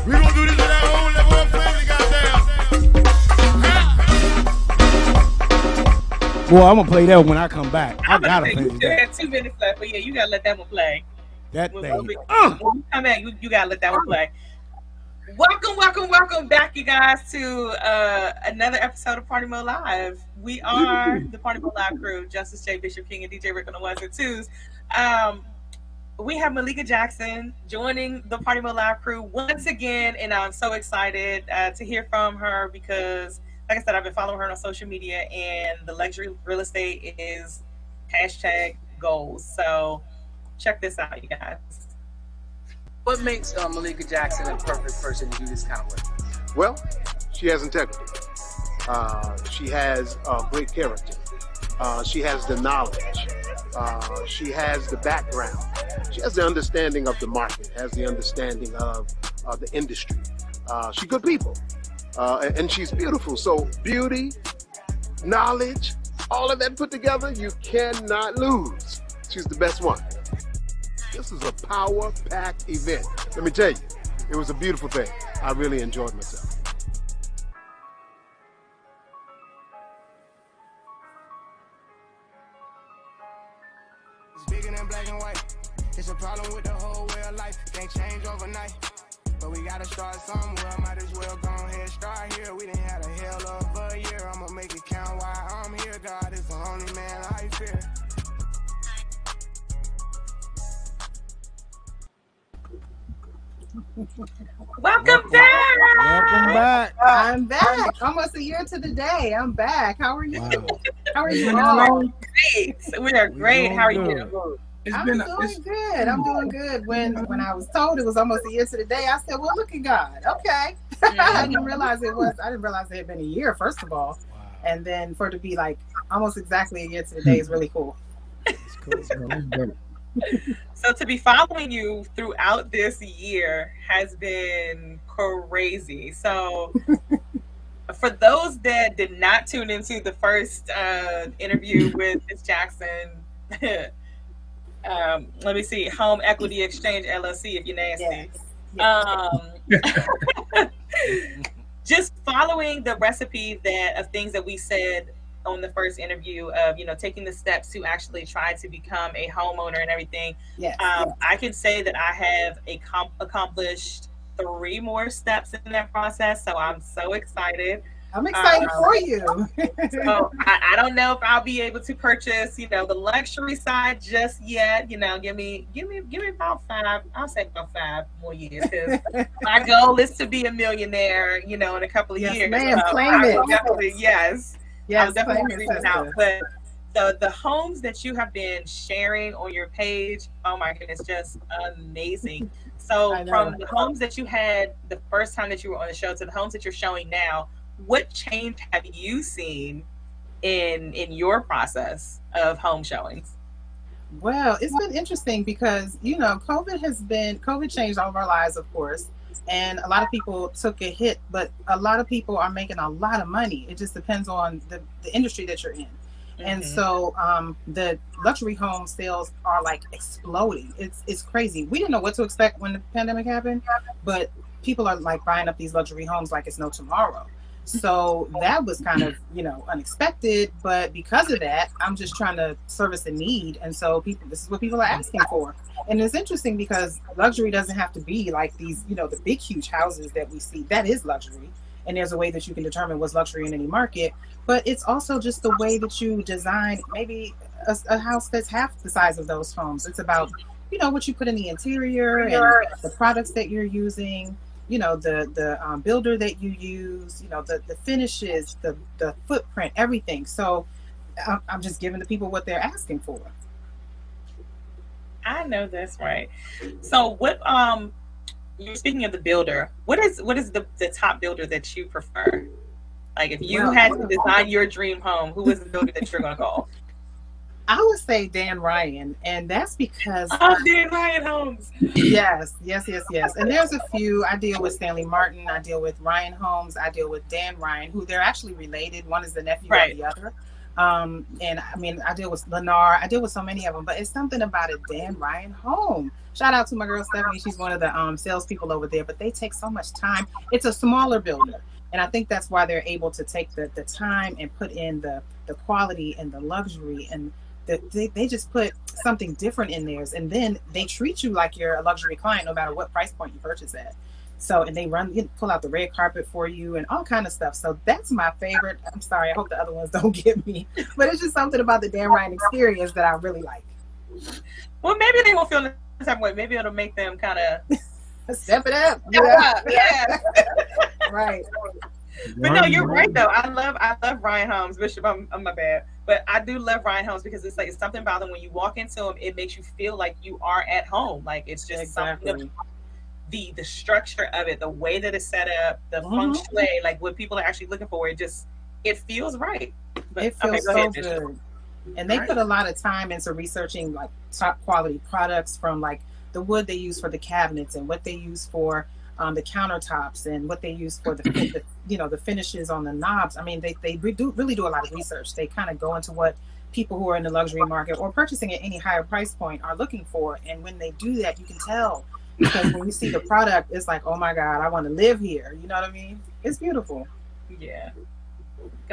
We gonna do this at our own level of family, goddamn. Boy, I'm gonna play that when I come back. I gotta play that. You had 2 minutes left, but yeah, you gotta let that one play. That thing. When we come back, you gotta let that one play. Welcome back, you guys, to another episode of Party Mode Live. We are the Party Mode Live crew, Justice J, Bishop King, and DJ Rick on the ones and twos. we have Malika Jackson joining the Party Mode Live crew once again, and I'm so excited to hear from her because, like I said, I've been following her on social media, and the luxury real estate is hashtag goals. So check this out, you guys. What makes Malika Jackson a perfect person to do this kind of work? Well, she has integrity. She has great character. She has the knowledge. She has the background. She has the understanding of the market, has the understanding of the industry. She's good people, and she's beautiful. So beauty, knowledge, all of that put together, you cannot lose. She's the best one. This is a power-packed event. Let me tell you, it was a beautiful thing. I really enjoyed myself. It's a problem with the whole way of life. Can't change overnight, but we gotta start somewhere. Might as well go ahead, start here. We done had a hell of a year. I'ma make it count while I'm here. God is the only man I fear. Welcome back! Welcome back! I'm back. Almost a year to the day. I'm back. How are you? Wow. How are you all? Great. We are great. How are you? I'm doing good. I'm doing good. When I was told it was almost a year to the day, I said, well, look at God. Okay. I didn't realize it had been a year, first of all. Wow. And then for it to be like almost exactly a year to the day is really cool. It's cool. It's cool. So to be following you throughout this year has been crazy. So for those that did not tune into the first interview with Ms. Jackson, let me see, Home Equity Exchange LLC, if you're nasty. Yes. Just following the recipe of things that we said on the first interview of, you know, taking the steps to actually try to become a homeowner and everything. Yes. I can say that I have accomplished 3 more steps in that process, so I'm so excited. I'm excited for you. So I don't know if I'll be able to purchase, you know, the luxury side just yet. You know, give me about 5. I'll say about 5 more years. My goal is to be a millionaire, you know, in a couple of years. Ma'am, claim it. Definitely, yes. I'll definitely reach out. But the homes that you have been sharing on your page, oh my goodness, just amazing. So from the homes that you had the first time that you were on the show to the homes that you're showing now, what change have you seen in your process of home showings? Well, it's been interesting because, you know, COVID changed all of our lives, of course. And a lot of people took a hit, but a lot of people are making a lot of money. It just depends on the industry that you're in. Mm-hmm. And so the luxury home sales are like exploding. It's crazy. We didn't know what to expect when the pandemic happened, but people are like buying up these luxury homes like it's no tomorrow. So that was kind of, you know, unexpected, but because of that, I'm just trying to service the need. And so this is what people are asking for. And it's interesting because luxury doesn't have to be like these, you know, the big, huge houses that we see. That is luxury. And there's a way that you can determine what's luxury in any market, but it's also just the way that you design maybe a house that's half the size of those homes. It's about, you know, what you put in the interior and the products that you're using. You know, the builder that you use, you know, the finishes, the footprint, everything. So I'm just giving the people what they're asking for. I know that's right. So what, you're speaking of the builder, what is the top builder that you prefer? Like if you had to design your dream home, who is the builder that you're going to call? I would say Dan Ryan, and that's because Dan Ryan Homes. Yes. And there's a few. I deal with Stanley Martin. I deal with Ryan Homes. I deal with Dan Ryan, who they're actually related. One is the nephew of the other. And I mean, I deal with Lennar. I deal with so many of them, but it's something about a Dan Ryan home. Shout out to my girl Stephanie. She's one of the salespeople over there, but they take so much time. It's a smaller builder. And I think that's why they're able to take the time and put in the quality and the luxury and they just put something different in theirs, and then they treat you like you're a luxury client no matter what price point you purchase at. So, and they pull out the red carpet for you and all kind of stuff. So that's my favorite. I'm sorry, I hope the other ones don't get me, but it's just something about the Dan Ryan experience that I really like. Well, maybe they won't feel type of way. Maybe it'll make them kind of step it up. Yeah. Right. But no, you're right though. I love Ryan Homes, Bishop. I'm my bad, but I do love Ryan Homes because it's like it's something about them. When you walk into them, it makes you feel like you are at home. Like it's just something. The structure of it, the way that it's set up, the feng shui, like what people are actually looking for. It feels right. But, it feels so good. And they put a lot of time into researching like top quality products, from like the wood they use for the cabinets and what they use for the countertops and what they use for the finishes on the knobs. I mean, they really do a lot of research. They kind of go into what people who are in the luxury market or purchasing at any higher price point are looking for. And when they do that, you can tell, because when you see the product, it's like, oh my God, I want to live here. You know what I mean? It's beautiful. Yeah.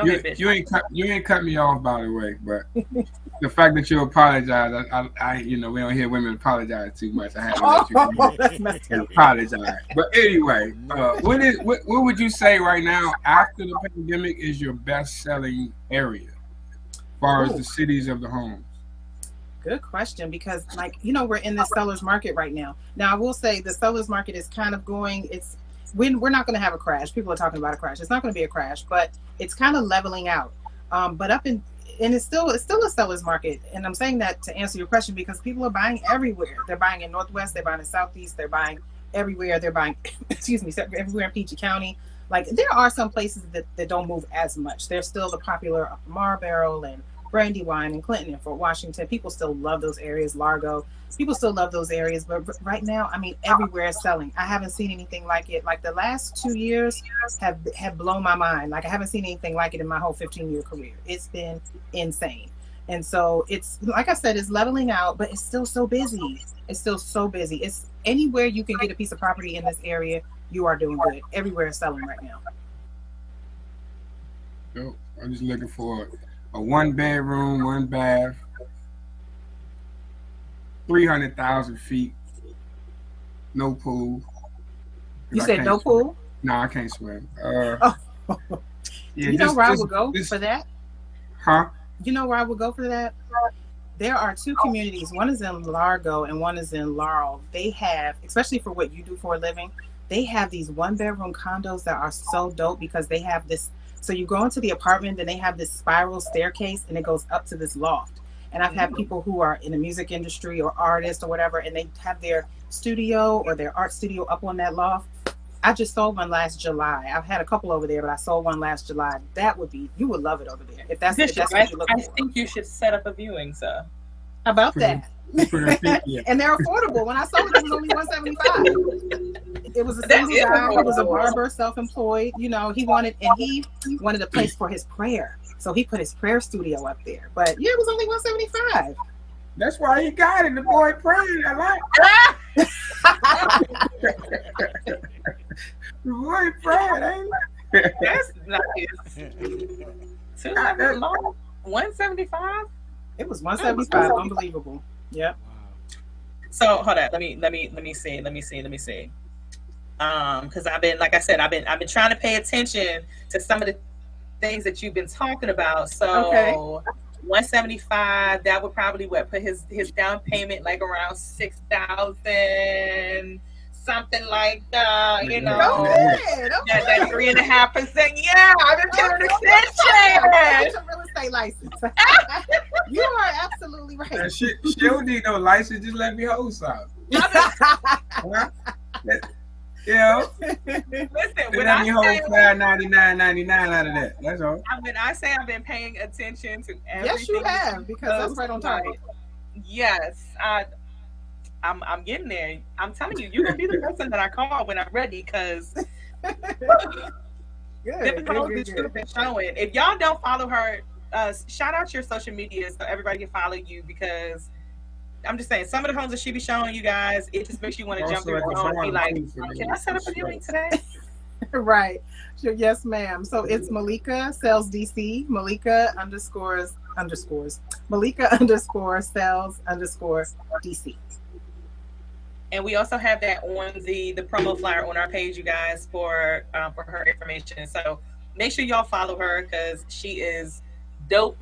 You ain't cut me off, by the way, but the fact that you apologize, I we don't hear women apologize too much. I have to let you apologize. But anyway, what would you say right now after the pandemic is your best-selling area, as far as the cities of the homes? Good question, because we're in the seller's market right now. Now I will say the seller's market is kind of going. We're not going to have a crash. People are talking about a crash. It's not going to be a crash, but it's kind of leveling out. But up in, and it's still a seller's market. And I'm saying that to answer your question, because people are buying everywhere. They're buying in Northwest. They're buying in Southeast. They're buying everywhere. They're buying, everywhere in PG County. Like there are some places that don't move as much. There's still the popular Marlboro and Brandywine and Clinton and Fort Washington. People still love those areas. Largo, people still love those areas. But right now, I mean, everywhere is selling. I haven't seen anything like it. Like the last 2 years have blown my mind. Like I haven't seen anything like it in my whole 15-year career. It's been insane. And so it's, like I said, it's leveling out, but it's still so busy. It's anywhere you can get a piece of property in this area, you are doing good. Everywhere is selling right now. Yo, I'm just looking for a one-bedroom, one-bath, 300,000 feet, no pool. You said no pool? No, I can't swim. Yeah, you know where I would go for that? Huh? You know where I would go for that? There are two communities. One is in Largo and one is in Laurel. They have, especially for what you do for a living, they have these one-bedroom condos that are so dope because they have this. So you go into the apartment, then they have this spiral staircase and it goes up to this loft. And I've had people who are in the music industry or artists or whatever, and they have their studio or their art studio up on that loft. I just sold one last July. I've had a couple over there, but I sold one last July. That would be, you would love it over there. If that's what you're looking for. I think you should set up a viewing, sir. About that. And they're affordable. When I sold it, it was only $175. It was a single guy. It was a barber, self-employed. You know, he wanted a place for his prayer, so he put his prayer studio up there. But yeah, it was only $175. That's why he got it. The boy praying a lot. The boy praying, ain't it? That's nice. $175. It was $175. Unbelievable. Yeah. So hold on. Let me see. Because I've been trying to pay attention to some of the things that you've been talking about. So $175, that would probably put his down payment like around $6,000, something like that. You know, that 3.5%. Yeah, I've been paying attention. Real estate license. You are absolutely right. Yeah, she don't need no license. Just let me host out. Yeah. Listen, when I say $599.99 out of that, that's all. When I say I've been paying attention to everything, yes, you have, because that's right on target. Yes, I'm getting there. I'm telling you, you're gonna be the person that I call when I'm ready, because you've been showing. If y'all don't follow her, shout out your social media so everybody can follow you, because I'm just saying, some of the homes that she be showing you guys, it just makes you want to jump in the phone and be like, can I set up a viewing today? Right. Sure. Yes, ma'am. So it's Malika Sells DC, Malika_Sells_DC. And we also have that on the promo flyer on our page, you guys, for her information. So make sure y'all follow her, because she is dope.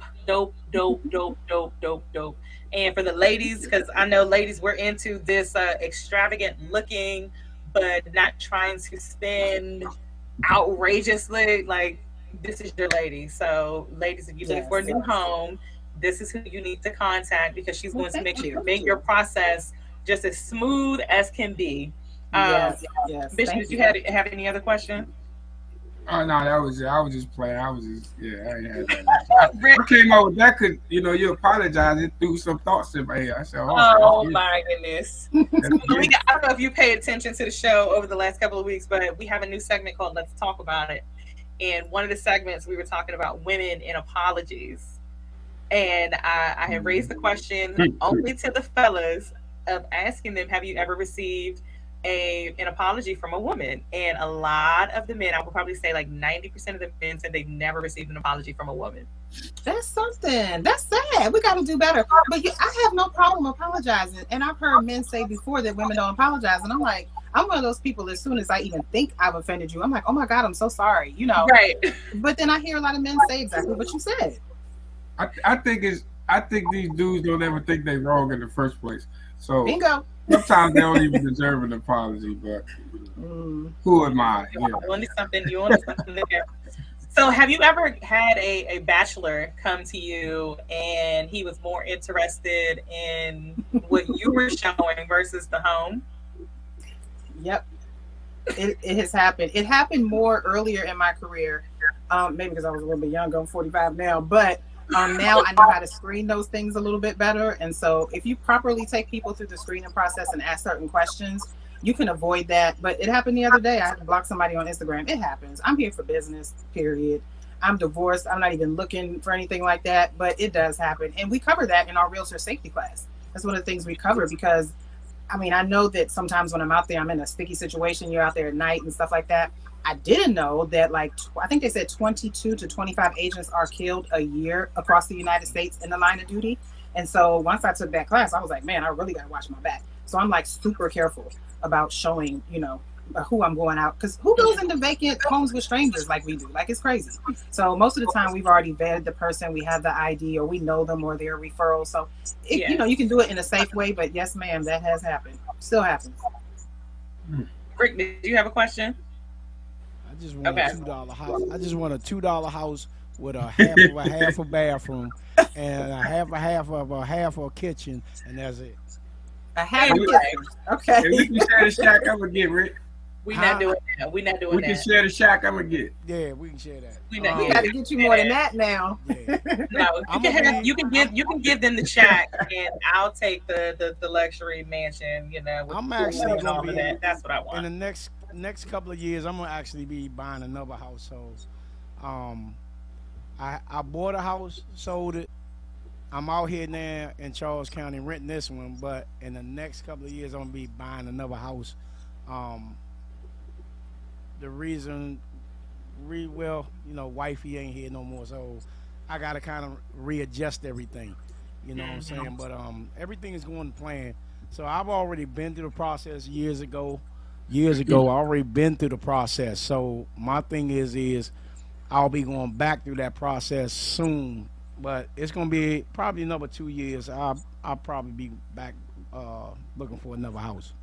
And for the ladies, because I know ladies, we're into this extravagant looking, but not trying to spend outrageously. Like, this is your lady. So ladies, if you're looking for a new home, this is who you need to contact, because she's going to make your process just as smooth as can be. Bishop, did you have any other question? Oh no, that was it. I was just playing. I ain't had that. I came up with that because you apologize. It threw some thoughts in my head. I said, "Oh my goodness." Malika, I don't know if you pay attention to the show over the last couple of weeks, but we have a new segment called "Let's Talk About It," and one of the segments we were talking about women and apologies, and I had raised the question only to the fellas of asking them, "Have you ever received an apology from a woman?" And a lot of the men, I would probably say like 90% of the men said they've never received an apology from a woman. That's something. That's sad. We got to do better. But I have no problem apologizing. And I've heard men say before that women don't apologize. And I'm like, I'm one of those people, as soon as I even think I've offended you, I'm like, oh my God, I'm so sorry. Right. But then I hear a lot of men say exactly what you said. I think these dudes don't ever think they're wrong in the first place. So bingo. Sometimes they don't even deserve an apology, but who am I? Yeah. You want something there. So have you ever had a bachelor come to you and he was more interested in what you were showing versus the home? Yep. It has happened. It happened more earlier in my career, maybe because I was a little bit younger. I'm 45 now, but now I know how to screen those things a little bit better. And so if you properly take people through the screening process and ask certain questions, you can avoid that. But it happened the other day. I had to block somebody on Instagram. It happens. I'm here for business, period. I'm divorced. I'm not even looking for anything like that, but it does happen. And we cover that in our realtor safety class. That's one of the things we cover, because I mean, I know that sometimes when I'm out there, I'm in a sticky situation. You're out there at night and stuff like that. I didn't know that, like, I think they said 22 to 25 agents are killed a year across the United States in the line of duty. And so once I took that class, I was like, man, I really got to watch my back. So I'm like super careful about showing, who I'm going out. Because who goes into vacant homes with strangers like we do? Like, it's crazy. So most of the time we've already vetted the person. We have the ID, or we know them, or their referral. So, you can do it in a safe way. But yes, ma'am, that has happened. Still happens. Rick, do you have a question? I just want a $2 house. I just want a $2 house with a half a bathroom and a half a kitchen, and that's it. A half a kitchen. Okay. If we can share the shack, I'm gonna get Rick. We're not doing that. We can share the shack, I'm gonna get. Yeah, we can share that. We gotta get you more than that now. Yeah. No, you can give them the shack, and I'll take the luxury mansion. I'm actually gonna be that. That's what I want. In the next couple of years, I'm gonna actually be buying another house. So, I bought a house, sold it. I'm out here now in Charles County renting this one, but in the next couple of years, I'm gonna be buying another house. The reason, wifey ain't here no more, so I gotta kind of readjust everything. You know what I'm saying? But everything is going to plan. So I've already been through the process years ago. So my thing is I'll be going back through that process soon, but it's gonna be probably another 2 years. I'll probably be back looking for another house.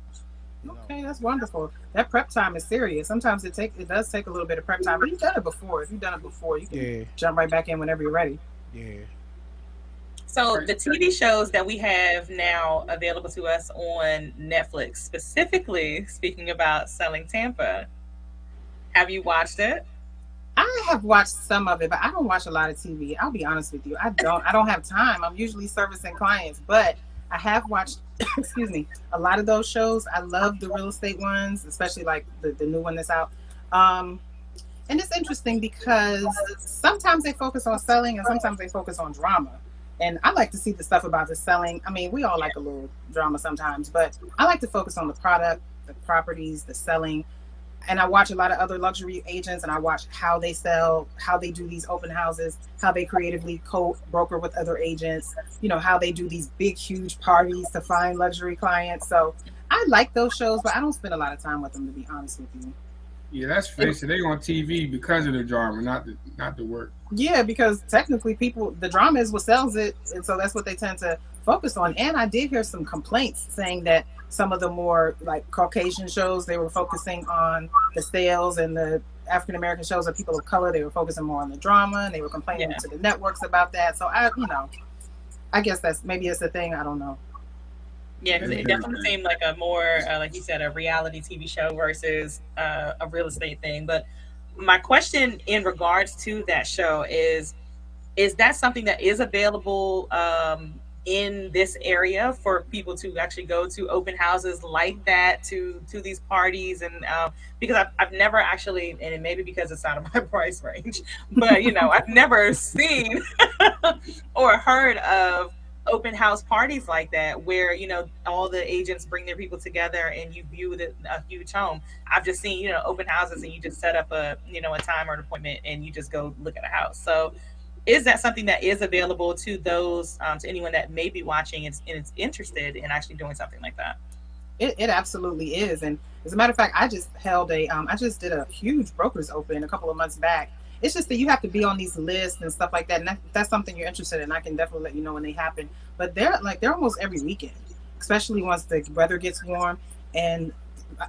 Okay, that's wonderful. That prep time is serious. Sometimes it does take a little bit of prep time, but you've done it before. If you've done it before, you can jump right back in whenever you're ready. Yeah. So the TV shows that we have now available to us on Netflix, specifically speaking about Selling Tampa, have you watched it? I have watched some of it, but I don't watch a lot of TV. I'll be honest with you. I don't have time. I'm usually servicing clients, but I have watched, excuse me, a lot of those shows. I love the real estate ones, especially like the new one that's out. And it's interesting because sometimes they focus on selling and sometimes they focus on drama. And I like to see the stuff about the selling. I mean, we all like a little drama sometimes, but I like to focus on the product, the properties, the selling. And I watch a lot of other luxury agents, and I watch how they sell, how they do these open houses, how they creatively co-broker with other agents, how they do these big, huge parties to find luxury clients. So I like those shows, but I don't spend a lot of time with them, to be honest with you. Yeah, let's face it. They on TV because of the drama, not the work. Yeah, because technically the drama is what sells it, and so that's what they tend to focus on. And I did hear some complaints saying that some of the more like Caucasian shows, they were focusing on the sales, and the African American shows of people of color, they were focusing more on the drama, and they were complaining to the networks about that. So I guess that's maybe it's a thing. I don't know. Yeah, because it definitely seemed like a more, like you said, a reality TV show versus a real estate thing. But my question in regards to that show is that something that is available in this area for people to actually go to open houses like that, to these parties? And because I've never actually, and it may be because it's out of my price range, but I've never seen or heard of open house parties like that, where all the agents bring their people together and you view a huge home. I've just seen open houses, and you just set up a a time or an appointment, and you just go look at a house. So is that something that is available to those to anyone that may be watching and is interested in actually doing something like that? It absolutely is. And as a matter of fact, I just held a I just did a huge brokers open a couple of months back. It's just that you have to be on these lists and stuff like that. And if that's something you're interested in, I can definitely let you know when they happen. But they're almost every weekend, especially once the weather gets warm. And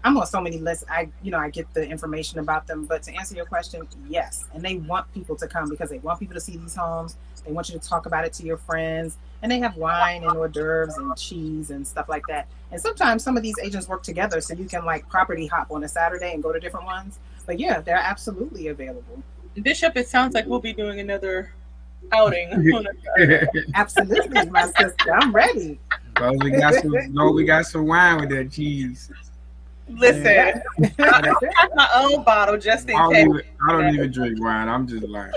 I'm on so many lists. I get the information about them. But to answer your question, yes. And they want people to come because they want people to see these homes. They want you to talk about it to your friends. And they have wine and hors d'oeuvres and cheese and stuff like that. And sometimes some of these agents work together, so you can like property hop on a Saturday and go to different ones. But yeah, they're absolutely available. Bishop, it sounds like we'll be doing another outing. Absolutely, my sister. I'm ready. Well, we got some wine with that cheese. Listen, yeah. I have my own bottle just in case. I don't even drink wine. I'm just like.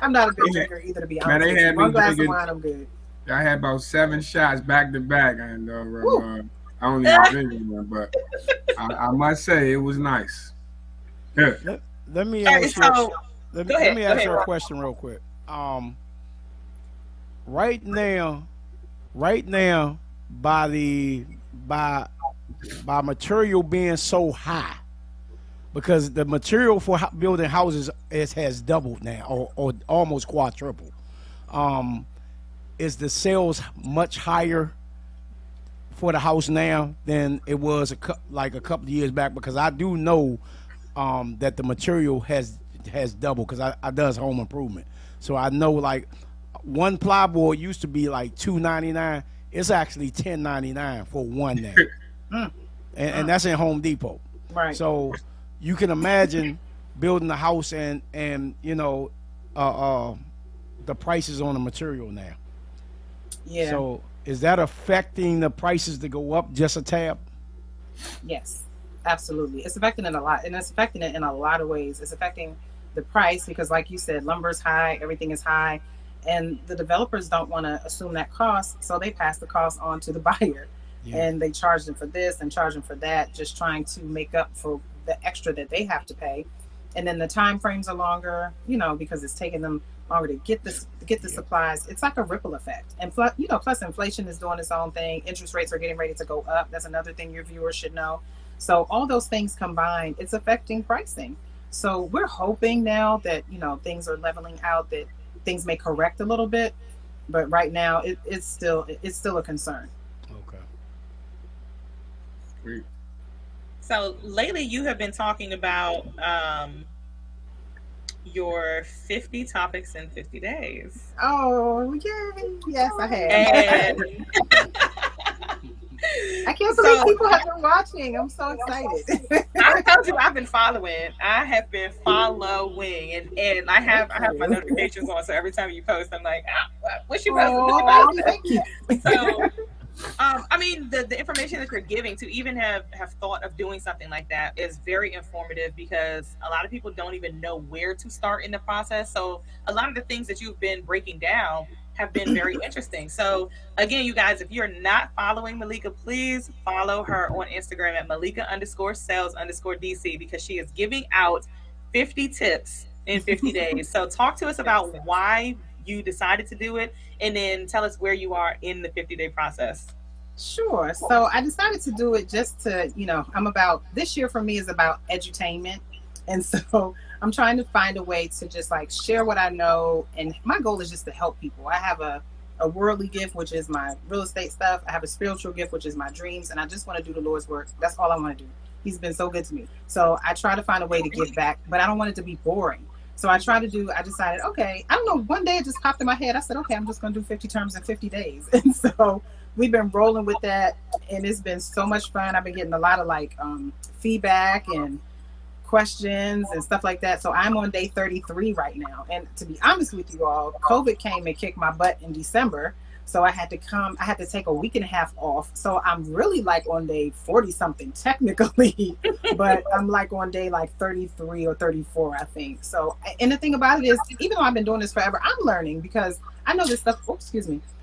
I'm not a big drinker either, to be honest. Man, one glass of wine, I'm good. I had about 7 shots back to back, and I don't even drink anymore. But I must say it was nice. Yeah. Let me ask you a question real quick. Right now, by material being so high, because the material for building houses has doubled now, or almost quadrupled. Is the sales much higher for the house now than it was a couple of years back? Because I do know. That the material has doubled, because I does home improvement, so I know like one plywood used to be like $2.99. It's actually $10.99 for one now, and that's in Home Depot. Right. So you can imagine building a house and the prices on the material now. Yeah. So is that affecting the prices to go up just a tab? Yes. Absolutely. It's affecting it a lot, and it's affecting it in a lot of ways. It's affecting the price because, like you said, lumber's high, everything is high, and the developers don't want to assume that cost, so they pass the cost on to the buyer, and they charge them for this and charge them for that, just trying to make up for the extra that they have to pay. And then the time frames are longer, because it's taking them longer to get the supplies. It's like a ripple effect, and plus inflation is doing its own thing. Interest rates are getting ready to go up. That's another thing your viewers should know. So all those things combined, it's affecting pricing. So we're hoping now that, things are leveling out, that things may correct a little bit, but right now it's still a concern. Okay. Great. So lately you have been talking about your 50 topics in 50 days. Oh, yay. Yes, I have. And I can't believe people have been watching. I'm so excited. I told you I've been following. And I have my notifications on, so every time you post, I'm like, what you posting about? Thank you. So, the information that you're giving to even have thought of doing something like that is very informative, because a lot of people don't even know where to start in the process. So a lot of the things that you've been breaking down have been very interesting. So again, you guys, if you're not following Malika, please follow her on Instagram at Malika_Sells_DC, because she is giving out 50 tips in 50 days. So talk to us about why you decided to do it, and then tell us where you are in the 50-day process. Sure. So I decided to do it just to, you know, I'm about, this year for me is about edutainment. And so I'm trying to find a way to just like share what I know. And my goal is just to help people. I have a worldly gift, which is my real estate stuff. I have a spiritual gift, which is my dreams. And I just want to do the Lord's work. That's all I want to do. He's been so good to me. So I try to find a way to give back, but I don't want it to be boring. So I decided, okay, I don't know, one day it just popped in my head. I said, okay, I'm just going to do 50 terms in 50 days. And so we've been rolling with that, and it's been so much fun. I've been getting a lot of like feedback and questions and stuff like that. So I'm on day 33 right now. And to be honest with you all, COVID came and kicked my butt in December. So I had to take a week and a half off. So I'm really like on day 40 something technically, but I'm like on day like 33 or 34, I think. So, and the thing about it is, even though I've been doing this forever, I'm learning because I know this stuff,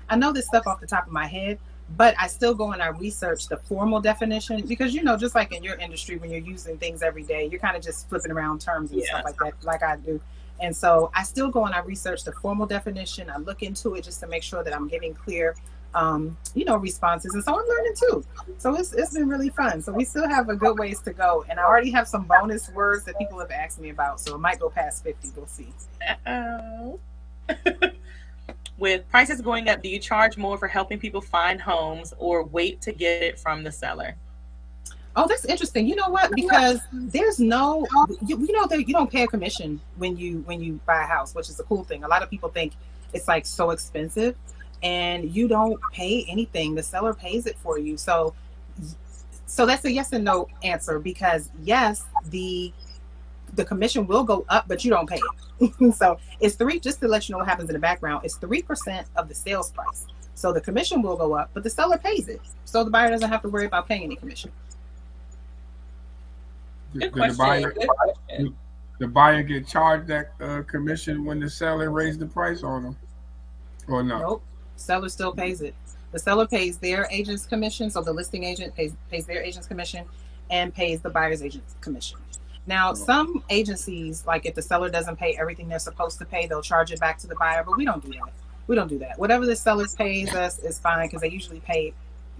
I know this stuff off the top of my head, but I still go and I research the formal definition because, you know, just like in your industry, when you're using things every day, you're kind of just flipping around terms and stuff like that, like I do. And so I still go and I research the formal definition. I look into it just to make sure that I'm giving clear, you know, responses. And so I'm learning too. So it's been really fun. So we still have a good ways to go. And I already have some bonus words that people have asked me about. So it might go past 50. We'll see. Uh-oh. With prices going up, do you charge more for helping people find homes or wait to get it from the seller? Oh, that's interesting. You know what? Because there's no, you know, that you don't pay a commission when you buy a house, which is a cool thing. A lot of people think it's like so expensive, and you don't pay anything. The seller pays it for you. So that's a yes and no answer because yes, the commission will go up, but you don't pay it. So it's just to let you know what happens in the background, it's 3% of the sales price. So the commission will go up, but the seller pays it. So the buyer doesn't have to worry about paying any commission. Good question. The buyer get charged that commission when the seller raised the price on them, or no? Nope. Seller still pays it. The seller pays their agent's commission, so the listing agent pays their agent's commission and pays the buyer's agent's commission. Now, some agencies, like if the seller doesn't pay everything they're supposed to pay, they'll charge it back to the buyer, but we don't do that. We don't do that. Whatever the seller pays us is fine because they usually pay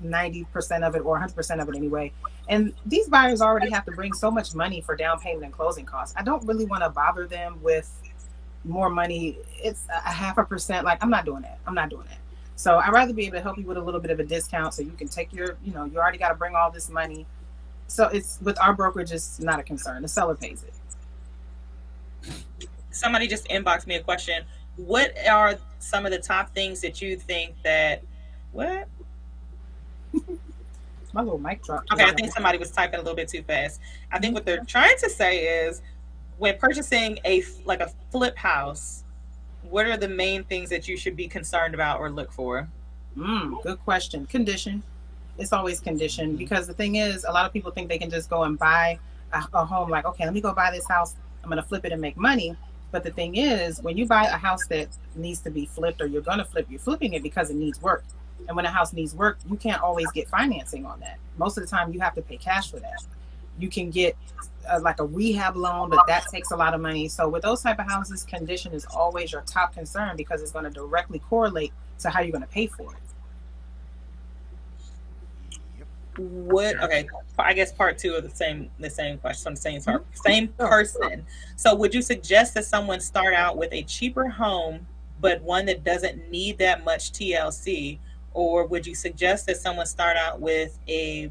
90% of it or 100% of it anyway. And these buyers already have to bring so much money for down payment and closing costs. I don't really want to bother them with more money. It's 0.5%. Like, I'm not doing that. I'm not doing that. So I'd rather be able to help you with a little bit of a discount so you can take your, you know, you already got to bring all this money. So it's with our brokerage, it's not a concern. The seller pays it. Somebody just inboxed me a question. What are some of the top things that you think that, what? My little mic dropped. Okay, I think somebody was typing a little bit too fast. I think what they're trying to say is, when purchasing a flip house, what are the main things that you should be concerned about or look for? Good question. Condition. It's always condition, because the thing is, a lot of people think they can just go and buy a home. Like, okay, let me go buy this house. I'm going to flip it and make money. But the thing is, when you buy a house that needs to be flipped, or you're going to flip, you're flipping it because it needs work. And when a house needs work, you can't always get financing on that. Most of the time, you have to pay cash for that. You can get like a rehab loan, but that takes a lot of money. So with those type of houses, condition is always your top concern because it's going to directly correlate to how you're going to pay for it. Okay, I guess part two of the same question, same person. So would you suggest that someone start out with a cheaper home, but one that doesn't need that much TLC? Or would you suggest that someone start out with a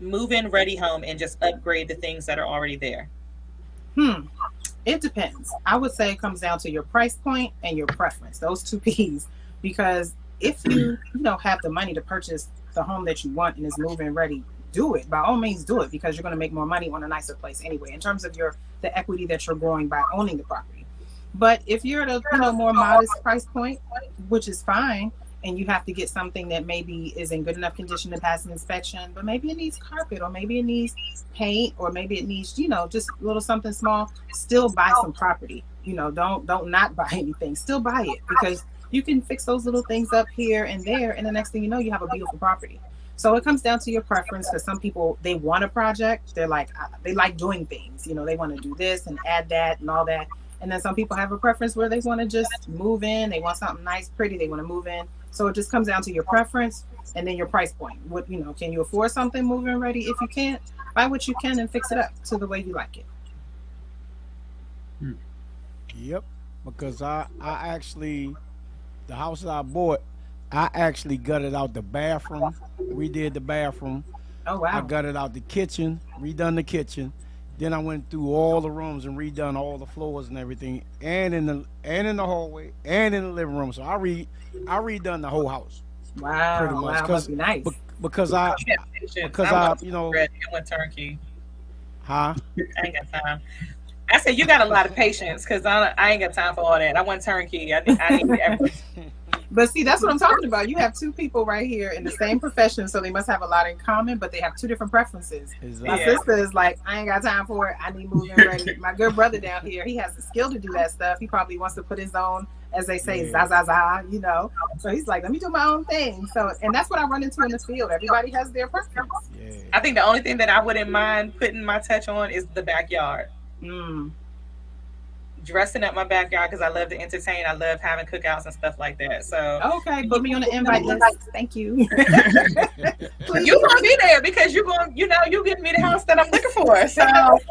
move-in ready home and just upgrade the things that are already there? It depends. I would say it comes down to your price point and your preference, those two P's. Because if you don't have the money to purchase the home that you want and is move-in ready, do it. By all means, do it, because you're going to make more money on a nicer place anyway, in terms of the equity that you're growing by owning the property. But if you're at a more modest price point, which is fine, and you have to get something that maybe is in good enough condition to pass an inspection, but maybe it needs carpet, or maybe it needs paint, or maybe it needs, you know, just a little something small, still buy some property. You know, don't not buy anything, still buy it, because you can fix those little things up here and there, and the next thing you know, you have a beautiful property. So it comes down to your preference, because some people, they want a project, they like doing things, you know, they want to do this and add that and all that. And then some people have a preference where they want to just move in, they want something nice, pretty, they want to move in. So it just comes down to your preference, and then your price point. What, you know, can you afford something moving ready? If you can't, buy what you can and fix it up to the way you like it. Yep, because I actually, the house that I bought, I actually gutted out the bathroom, redid the bathroom. Oh wow! I gutted out the kitchen, redone the kitchen. Then I went through all the rooms and redone all the floors and everything, and in the hallway and in the living room. So I redone the whole house. Wow! Pretty much, wow, must be nice. Because I you know, it went turnkey. Huh? I ain't got time. I said you got a lot of patience because I ain't got time for all that. I want turnkey. I need everything. But see, that's what I'm talking about. You have two people right here in the same profession, so they must have a lot in common, but they have two different preferences. Exactly. My sister is like, I ain't got time for it. I need moving ready. My good brother down here, he has the skill to do that stuff. He probably wants to put his own, as they say, za-za-za, you know. So he's like, let me do my own thing. So, and that's what I run into in this field. Everybody has their preference. Yeah. I think the only thing that I wouldn't mind putting my touch on is the backyard. Mm. Dressing up my backyard because I love to entertain. I love having cookouts and stuff like that. So okay, put me on the invite list. Thank you. You gonna be there because you're going. You know, you giving me the house that I'm looking for. So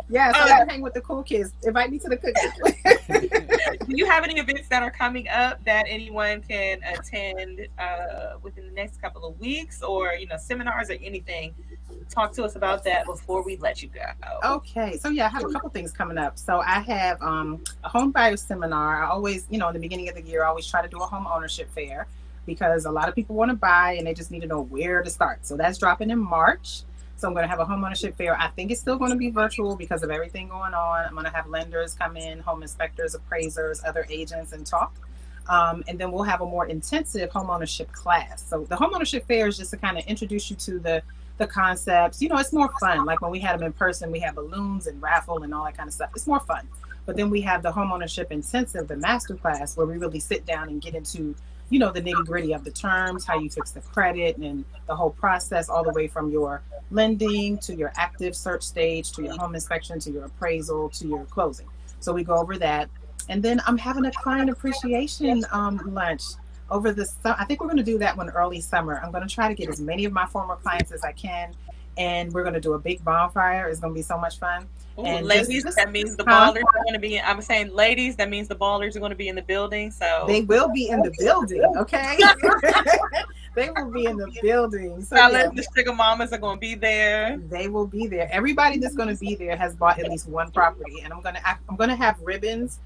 yeah, so I gotta hang with the cool kids. Invite me to the cookout. Do you have any events that are coming up that anyone can attend within the next couple of weeks, or you know, seminars or anything? Talk to us about that before we let you go. Okay, so yeah, I have a couple things coming up. So I have a home buyer seminar. I always, you know, in the beginning of the year, I always try to do a home ownership fair because a lot of people want to buy and they just need to know where to start. So that's dropping in March. So I'm going to have a home ownership fair. I think it's still going to be virtual because of everything going on. I'm going to have lenders come in, home inspectors, appraisers, other agents, and talk. And then we'll have a more intensive home ownership class. So the home ownership fair is just to kind of introduce you to the concepts. You know, it's more fun. Like when we had them in person, we had balloons and raffle and all that kind of stuff. It's more fun. But then we have the homeownership intensive, the masterclass, where we really sit down and get into, you know, the nitty gritty of the terms, how you fix the credit and the whole process, all the way from your lending to your active search stage, to your home inspection, to your appraisal, to your closing. So we go over that. And then I'm having a client appreciation lunch over the summer. I think we're going to do that one early summer. I'm going to try to get as many of my former clients as I can. And we're going to do a big bonfire. It's going to be so much fun. Ooh, and ladies, that means the ballers are going to be, I'm saying ladies, that means the ballers are going to be in the building. So they will be in the building. Okay. They will be in the building. So yeah, the sugar mamas are going to be there. They will be there. Everybody that's going to be there has bought at least one property. And I'm going to have ribbons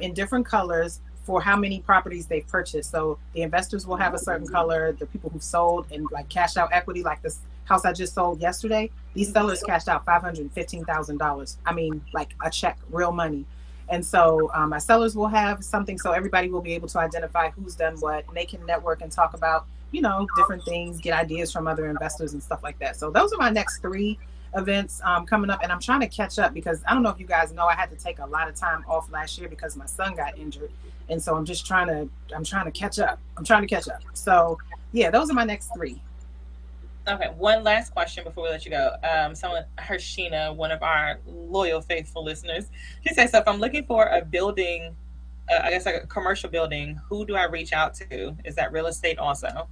in different colors for how many properties they've purchased. So the investors will have a certain color, the people who sold and like cash out equity, like this house I just sold yesterday, these sellers cashed out $515,000. I mean, like a check, real money. And so my sellers will have something, so everybody will be able to identify who's done what, and they can network and talk about, you know, different things, get ideas from other investors and stuff like that. So those are my next three events coming up, and I'm trying to catch up because I don't know if you guys know, I had to take a lot of time off last year because my son got injured. And so I'm trying to catch up. So yeah, those are my next three. Okay, one last question before we let you go. Someone, Hershina, one of our loyal, faithful listeners, she says, so if I'm looking for a building, I guess like a commercial building, who do I reach out to? Is that real estate also?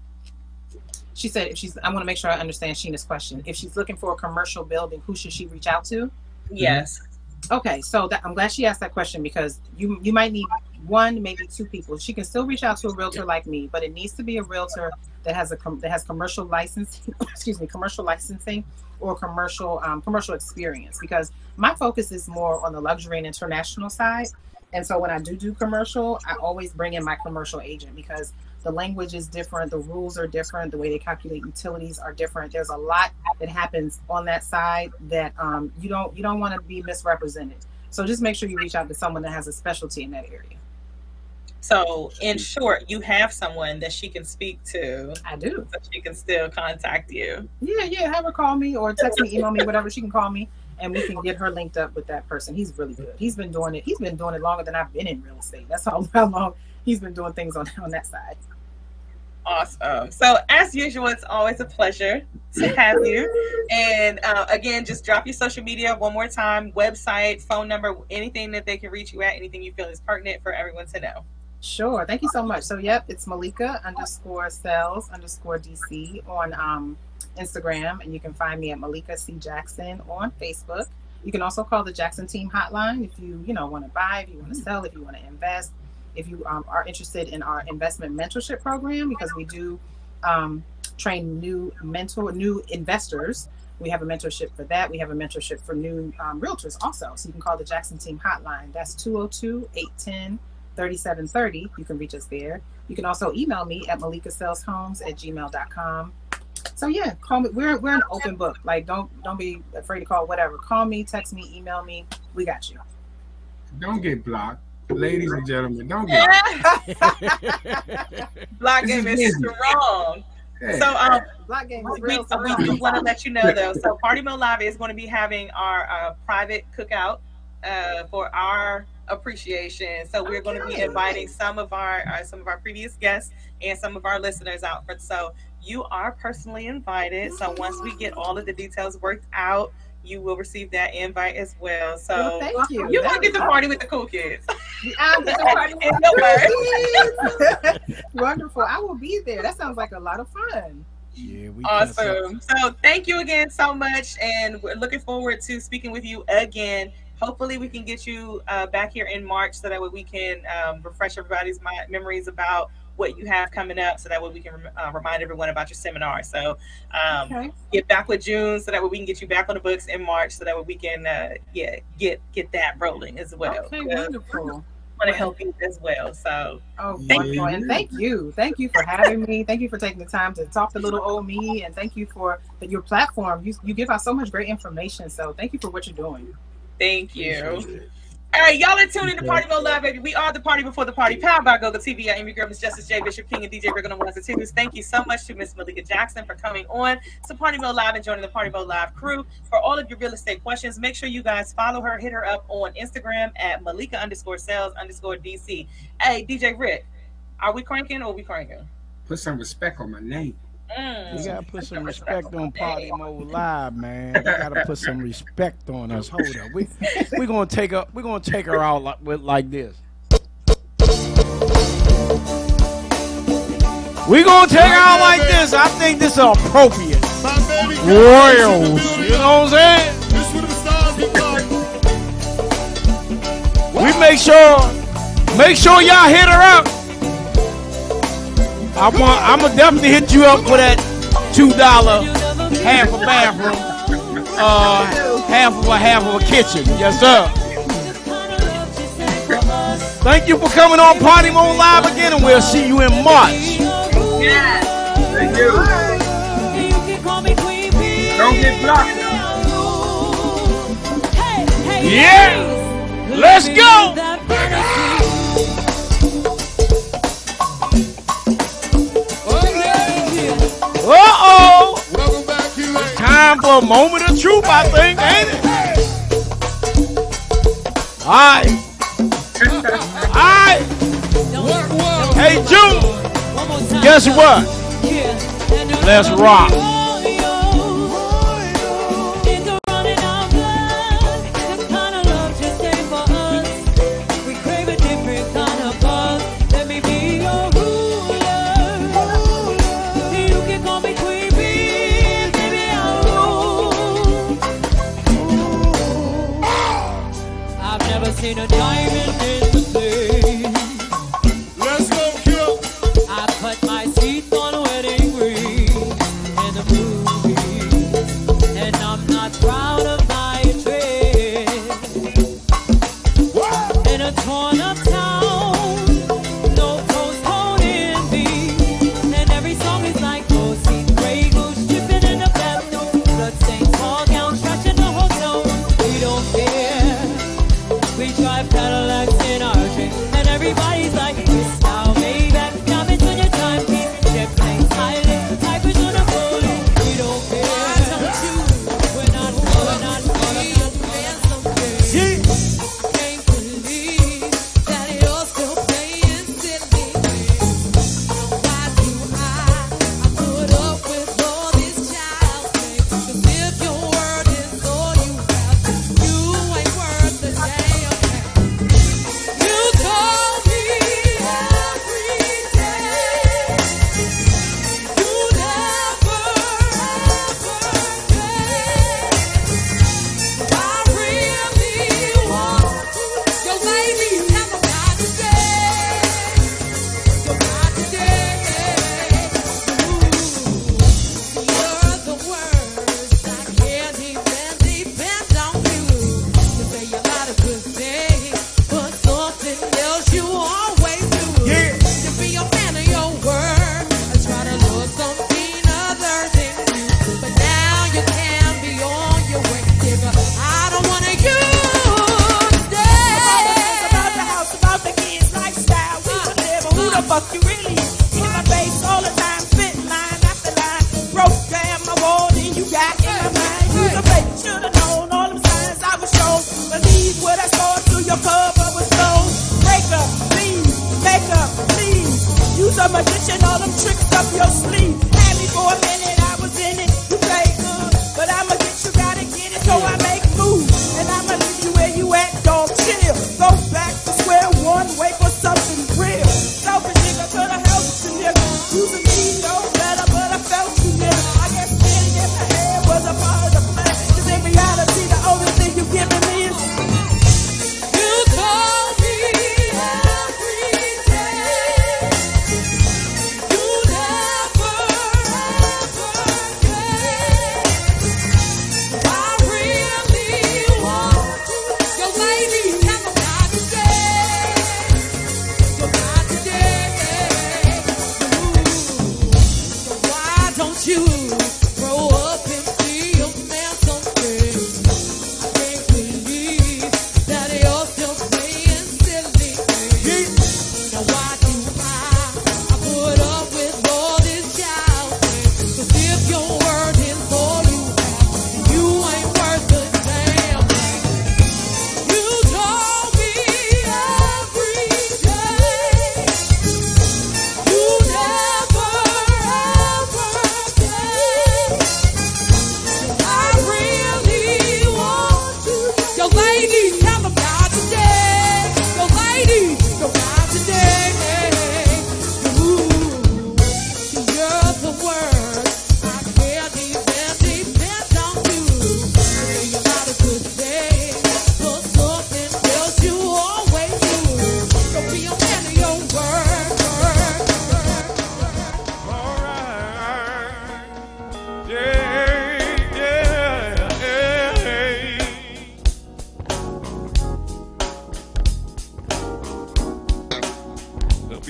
She said, I want to make sure I understand Sheena's question. If she's looking for a commercial building, who should she reach out to? Yes. Okay, so I'm glad she asked that question because you might need one, maybe two people. She can still reach out to a realtor like me, but it needs to be a realtor that has commercial licensing, or commercial experience, because my focus is more on the luxury and international side. And so when I do commercial, I always bring in my commercial agent because the language is different, the rules are different, the way they calculate utilities are different. There's a lot that happens on that side that you don't want to be misrepresented. So just make sure you reach out to someone that has a specialty in that area. So in short, you have someone that she can speak to. I do. So she can still contact you. Yeah. Have her call me or text me, email me, whatever. She can call me and we can get her linked up with that person. He's really good. He's been doing it. He's been doing it longer than I've been in real estate. That's how long he's been doing things on that side. Awesome. So as usual, it's always a pleasure to have you. And again, just drop your social media one more time, website, phone number, anything that they can reach you at, anything you feel is pertinent for everyone to know. Sure. Thank you so much. So, yep, it's Malika_Sells_DC on Instagram. And you can find me at Malika C. Jackson on Facebook. You can also call the Jackson Team hotline if you, want to buy, if you want to sell, if you want to invest, if you are interested in our investment mentorship program, because we do train new investors. We have a mentorship for that. We have a mentorship for new realtors also. So you can call the Jackson Team hotline. That's 202-810-3730. You can reach us there. You can also email me at malikasellshomes@gmail.com. So yeah, call me. We're an open book. Like don't be afraid to call whatever. Call me, text me, email me. We got you. Don't get blocked. Ladies and gentlemen, don't get blocked. Block game is strong. Hey. So Black Game is real. We want to let you know though. So Party Mode Live is going to be having our private cookout for our appreciation. So we're going to be inviting some of our previous guests and some of our listeners out for. So you are personally invited. So once we get all of the details worked out, you will receive that invite as well. So thank you. You want to get to party with the cool kids. Wonderful. I will be there. That sounds like a lot of fun. Yeah, we awesome. So thank you again so much. And we're looking forward to speaking with you again. Hopefully we can get you back here in March so that way we can refresh everybody's memories about what you have coming up so that way we can remind everyone about your seminar. So get back with June so that way we can get you back on the books in March so that way we can get that rolling as well. Okay, wonderful. I want to help you as well. So wonderful. And thank you for having me. Thank you for taking the time to talk to little old me, and thank you for your platform. You give out so much great information. So thank you for what you're doing. Thank you. All right, y'all are tuning to Party Mode Live, baby. We are the party before the party. Powered by Go-Go TV. I am your girl, Miss Justice J, Bishop King, and DJ Rick Entertainment. Thank you so much to Miss Malika Jackson for coming on to Party Mode Live and joining the Party Mode Live crew. For all of your real estate questions, make sure you guys follow her. Hit her up on Instagram at Malika_Sells_DC. Hey, DJ Rick, are we cranking or are we cranking? Put some respect on my name. You gotta put some respect on Party Mode Live, man. You gotta put some respect on us. Hold up, we're gonna take her out like this. We're gonna take her out like this. I think this is appropriate. Royals, you know what I'm saying? We make sure y'all hit her up. I'm gonna definitely hit you up for that $2 half a bathroom, half of a kitchen. Yes, sir. Thank you for coming on Party Mode Live again, and we'll see you in March. Yeah. Thank you. Don't get blocked. Yeah. Let's go. Uh-oh! Welcome back, it's time for a moment of truth, I think, ain't it? All right. All right. Hey, June, guess what? Let's rock. In a diamond in the face. Let's go, kill. I put my teeth on wedding rings in the movies, and I'm not proud of my trade. What? In a torn up town, no clothes holding me, and every song is like rosy gray goose dripping in the bathroom, bloodstains, tall gowns, trash in the hotel room. We don't care. We drive Cadillacs in our dream, and everybody's like, it's now Maybach, diamonds on your timepiece, champagne, silence, tigers on the rolling. We don't care. We're not. I can't believe that you're still playing silly. Why do I put up with all this child things? 'Cause if your word is all you have, you ain't worth a damn. You told me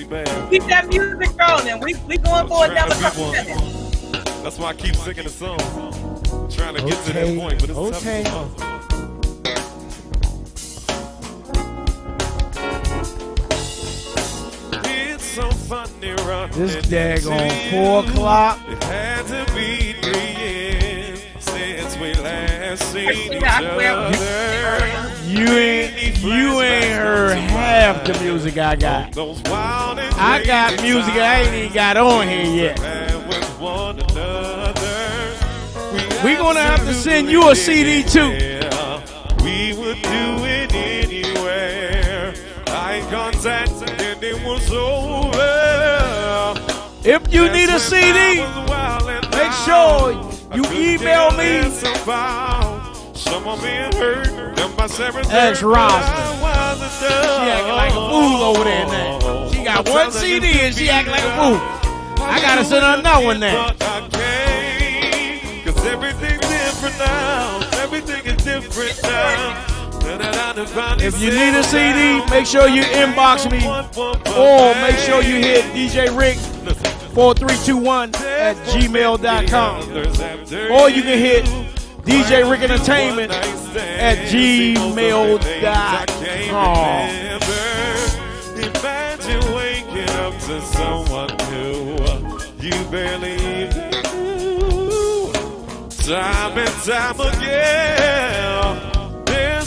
music, man. Keep that music rolling. We going for another couple minutes. That's why I keep singing the song. I'm trying to get to that point, but it's tough as possible. So funny, this daggone 4 o'clock. It had to be 3 years since we last seen each other. You ain't heard half the music I got. I got music I ain't even got on here yet. We gonna have to send you a CD too. We would do it anywhere. I contact. It was over. If you need a CD, make sure you email me. That's Roslyn. She acting like a fool over there now. She got one CD and she acting like a fool. I gotta send her another one now. Cause everything's different now. Everything is different now. If you need a CD, make sure you inbox me, or make sure you hit DJ Rick 4321@gmail.com, or you can hit DJ Rick Entertainment @gmail.com. Imagine waking up to someone new you barely knew. Time and time again.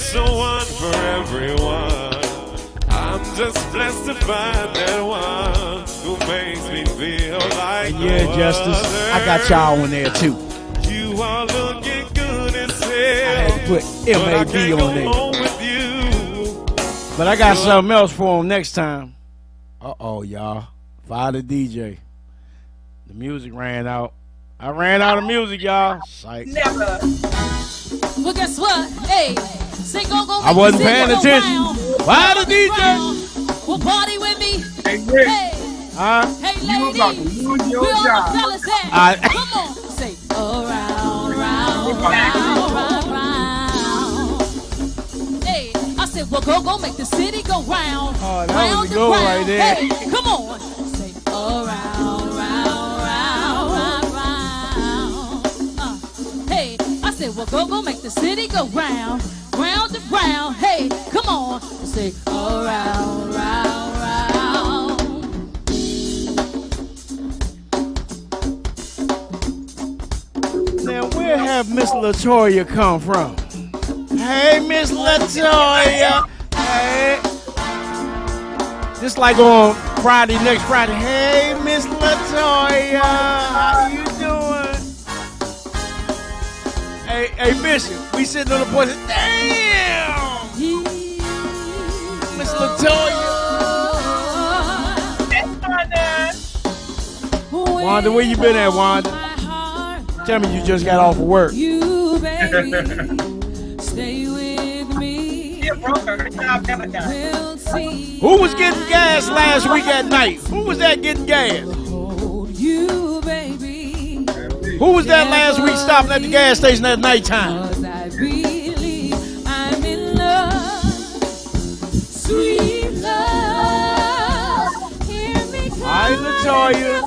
Someone for everyone. I'm just blessed to find that one who makes me feel like Justice. I got y'all on there too. You are looking good as hell. I had to put MAB on there. But I got something else for them next time. Uh-oh, y'all. Fire the DJ. The music ran out. I ran out of music, y'all. Psych. Never. Well, guess what? Hey. I wasn't paying attention. Why the DJ? Well, party with me. Hey, ladies. You all fellas head. Come on. Say, round. Hey, I said, well, go, make the city go round. Oh, that was good right there. Hey, come on. Say, round. Hey, I said, well, go, make the city go round. Round and round, hey, come on, say round. Now, where have Miss LaToya come from? Hey, Miss LaToya, hey. Just like on Friday, next Friday, hey, Miss LaToya, how you doing? Hey, Bishop. We sitting on the porch. Damn! Miss LaToya. Wanda, where you been at, Wanda? Tell me you just got off of work. You, baby, stay with me. Who was getting gas last week at night? Who was that getting gas? Who was that last week stopping at the gas station at nighttime? Really, I'm in love, sweet love. Hear me come. Hi, LaToya.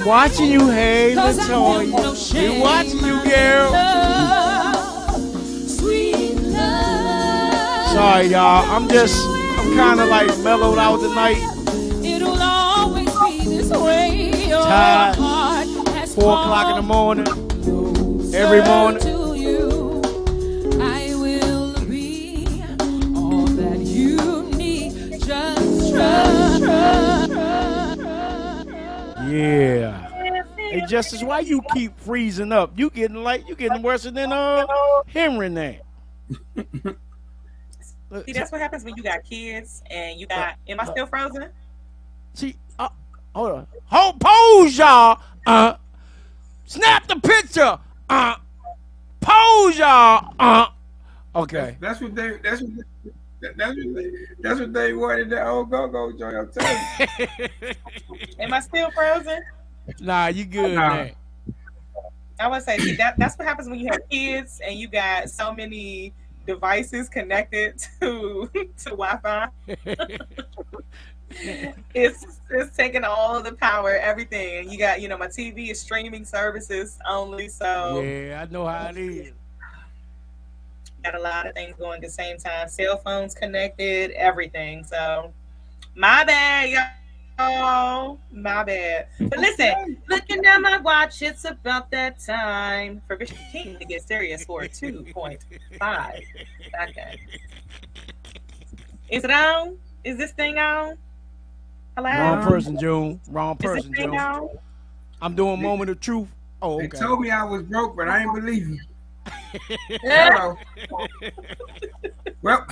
I'm watching you, hey, LaToya. We're watching you, girl. Love, sweet love. Sorry, y'all. I'm kind of like mellowed out tonight. It'll always be this way. Tired. 4 o'clock in the morning. Every morning. Yeah. Hey, Justice, why you keep freezing up? You getting worse than Henry now. See, that's what happens when you got kids and you got. Am I still frozen? See, hold on. Hold pose, y'all. Snap the picture. Pose, y'all. Okay. That's what they wanted that old go-go joint, I'm telling you. Am I still frozen? Nah, you good, man. I would say that's what happens when you have kids and you got so many devices connected to Wi-Fi. It's It's taking all the power, everything. You got, you know, my TV is streaming services only, so. Yeah, I know how it is. Got a lot of things going at the same time. Cell phones connected, everything. So, my bad, y'all. Oh, my bad. But listen, looking at my watch, it's about that time for Bishop King to get serious for 2.5. Okay. Is it on? Is this thing on? Hello? Wrong person, June. Wrong person, June. On? I'm doing moment of truth. Oh, okay. They told me I was broke, but I ain't believe you. Hello. Well.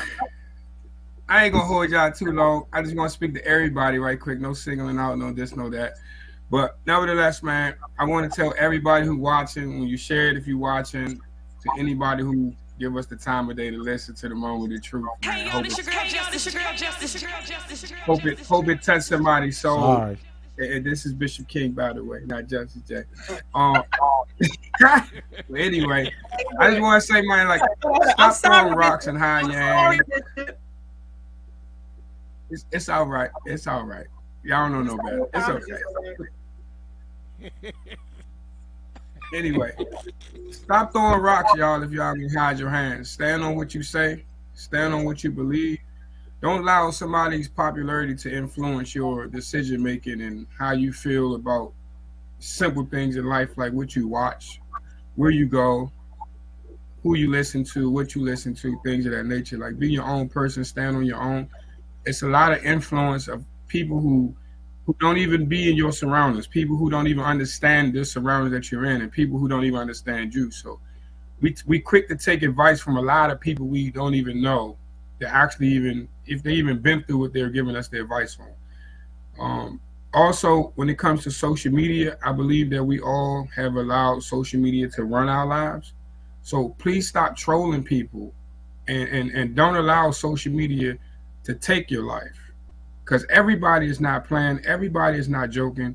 I ain't gonna hold y'all too long. I just want to speak to everybody right quick. No singling out, no this, no that. But nevertheless, man, I want to tell everybody who watching, when you share it, if you watching, to anybody who give us the time of day to listen to the moment of truth. Hey, yo, this your girl, Justice. Hope it touched somebody's soul. Sorry. And this is Bishop King, by the way, not Justice J. But anyway, I just want to say, man, like, stop throwing rocks and hiding your ass. It's all right. It's all right. Y'all don't know no better. It's okay. Anyway, stop throwing rocks, y'all, if y'all can hide your hands. Stand on what you say. Stand on what you believe. Don't allow somebody's popularity to influence your decision-making and how you feel about simple things in life, like what you watch, where you go, who you listen to, what you listen to, things of that nature. Like, be your own person. Stand on your own. It's a lot of influence of people who don't even be in your surroundings, people who don't even understand the surroundings that you're in, and people who don't even understand you. So we quick to take advice from a lot of people we don't even know that actually even, if they even been through what they're giving us the advice on. Also, when it comes to social media, I believe that we all have allowed social media to run our lives. So please stop trolling people and don't allow social media to take your life, because everybody is not playing, everybody is not joking.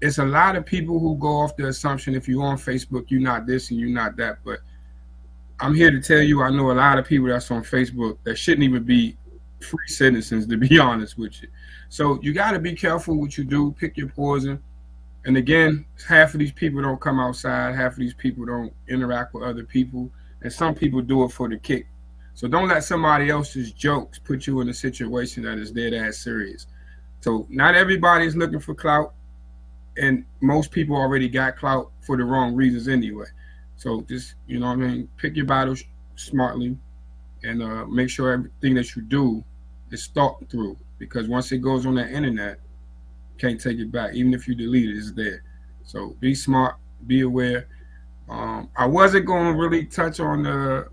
It's a lot of people who go off the assumption if you're on Facebook, you're not this and you're not that. But I'm here to tell you, I know a lot of people that's on Facebook that shouldn't even be free citizens, to be honest with you. So you got to be careful what you do, pick your poison. And again, half of these people don't come outside, half of these people don't interact with other people, and some people do it for the kick. So don't let somebody else's jokes put you in a situation that is dead ass serious. So not everybody is looking for clout, and most people already got clout for the wrong reasons anyway. So just, you know what I mean, pick your battles smartly, and make sure everything that you do is thought through, because once it goes on the internet, you can't take it back. Even if you delete it, it's there. So be smart, be aware. I wasn't going to really touch on the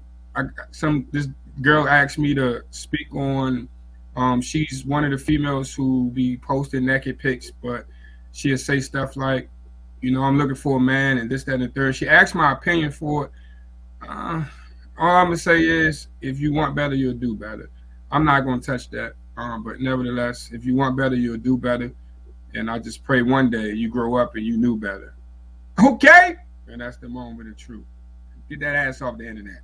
this girl asked me to speak on, she's one of the females who be posting naked pics, but she'll say stuff like, you know, I'm looking for a man and this, that, and the third. She asked my opinion for it. All I'm gonna say is, if you want better, you'll do better. I'm not gonna touch that, but nevertheless, if you want better, you'll do better. And I just pray one day you grow up and you knew better. Okay? And that's the moment of truth. Get that ass off the internet.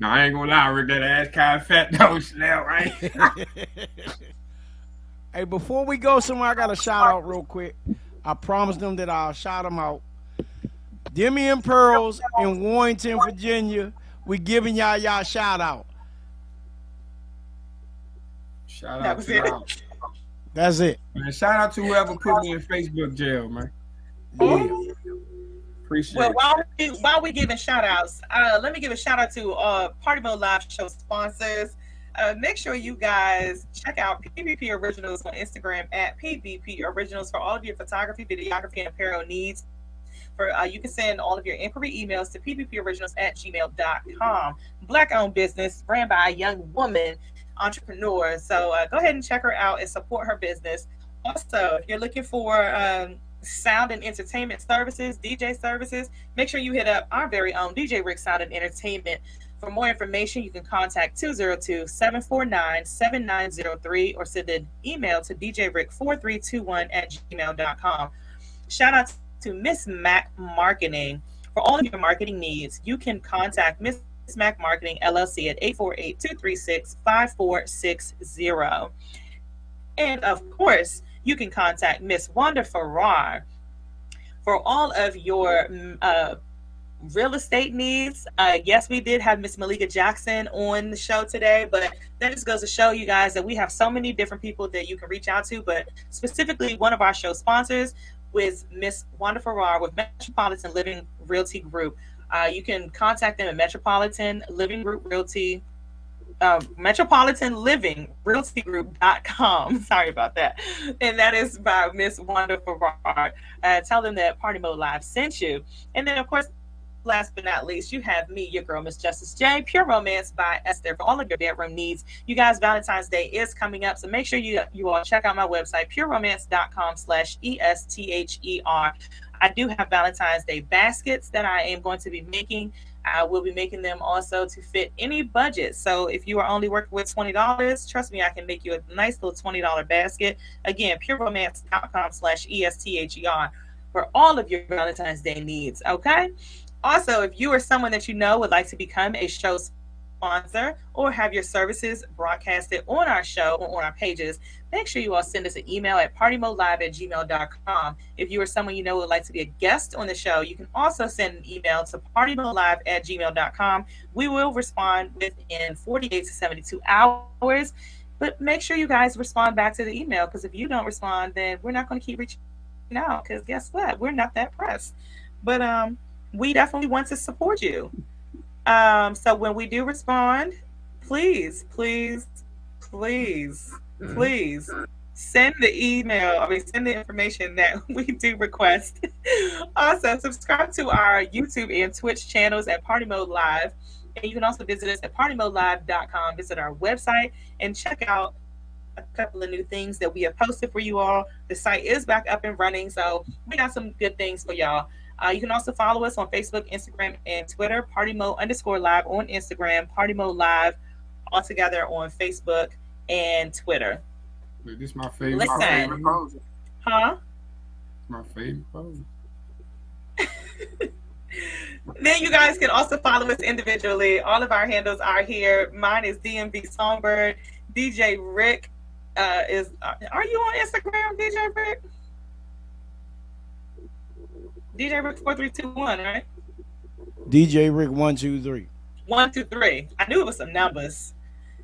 No, I ain't gonna lie, Rick, that ass kind of fat though, Chanel, right? Hey, before we go somewhere, I got a shout out real quick. I promised them that I'll shout them out. Demi and Pearls in Warrington, Virginia, we giving y'all shout out. Shout out to y'all. That's it. Man, shout out to whoever put me in Facebook jail, man. Yeah. Appreciate it. While we giving shout outs, let me give a shout out to Party Mode Live show sponsors. Make sure you guys check out PVP Originals on Instagram at PVP Originals for all of your photography, videography, and apparel needs. You can send all of your inquiry emails to pvporiginals@gmail.com. Black-owned business, ran by a young woman entrepreneur. So go ahead and check her out and support her business. Also, if you're looking for sound and entertainment services, DJ services, make sure you hit up our very own DJ Rick Sound and Entertainment. For more information, you can contact 202-749-7903 or send an email to djrick4321@gmail.com. Shout out to Miss Mac Marketing. For all of your marketing needs, you can contact Miss Mac Marketing LLC at 848-236-5460. And of course, you can contact Miss Wanda Farrar for all of your real estate needs. Yes, we did have Miss Malika Jackson on the show today, but that just goes to show you guys that we have so many different people that you can reach out to. But specifically, one of our show sponsors was Miss Wanda Farrar with Metropolitan Living Realty Group. You can contact them at MetropolitanLivingRealtyGroup.com. Sorry about that. And that is by Miss Wanda Farrar. Tell them that Party Mode Live sent you. And then, of course, last but not least, you have me, your girl, Miss Justice J, Pure Romance by Esther, for all of your bedroom needs. You guys, Valentine's Day is coming up, so make sure you all check out my website, pureromance.com/ESTHER. I do have Valentine's Day baskets that I am going to be making. I will be making them also to fit any budget. So if you are only working with $20, trust me, I can make you a nice little $20 basket. Again, pureromance.com/ESTHER for all of your Valentine's Day needs, okay? Also, if you or someone that you know would like to become a show sponsor or have your services broadcasted on our show or on our pages, make sure you all send us an email at partymodelive@gmail.com. If you or someone you know would like to be a guest on the show, you can also send an email to partymodelive@gmail.com. We will respond within 48 to 72 hours, but make sure you guys respond back to the email, because if you don't respond, then we're not going to keep reaching out, because guess what? We're not that pressed. But, we definitely want to support you. So when we do respond, please send the email. I mean, send the information that we do request. Also, subscribe to our YouTube and Twitch channels at Party Mode Live. And you can also visit us at partymodelive.com. Visit our website and check out a couple of new things that we have posted for you all. The site is back up and running, so we got some good things for y'all. You can also follow us on Facebook, Instagram, and Twitter. Party Mode_live on Instagram. Party Mode Live all together on Facebook and Twitter. Wait, this is my favorite. Listen, my favorite pose. Huh? My favorite pose. Then you guys can also follow us individually. All of our handles are here. Mine is DMV Songbird. DJ Rick is. Are you on Instagram, DJ Rick? DJ Rick 4321, right? DJ Rick 123. 123. I knew it was some numbers.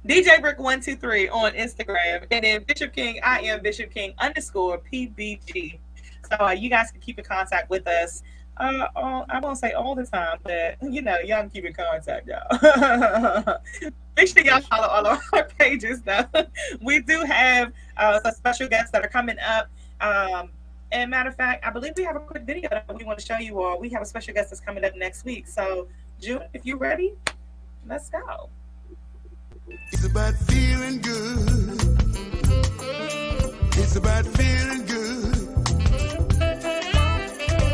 DJ Rick 123 on Instagram, and then Bishop King. I am Bishop King _PBG. So you guys can keep in contact with us. I won't say all the time, but you know, y'all can keep in contact, y'all. Make sure y'all follow all of our pages, though. We do have some special guests that are coming up. And matter of fact, I believe we have a quick video that we want to show you all. We have a special guest that's coming up next week. So, June, if you're ready, let's go. It's about feeling good. It's about feeling good.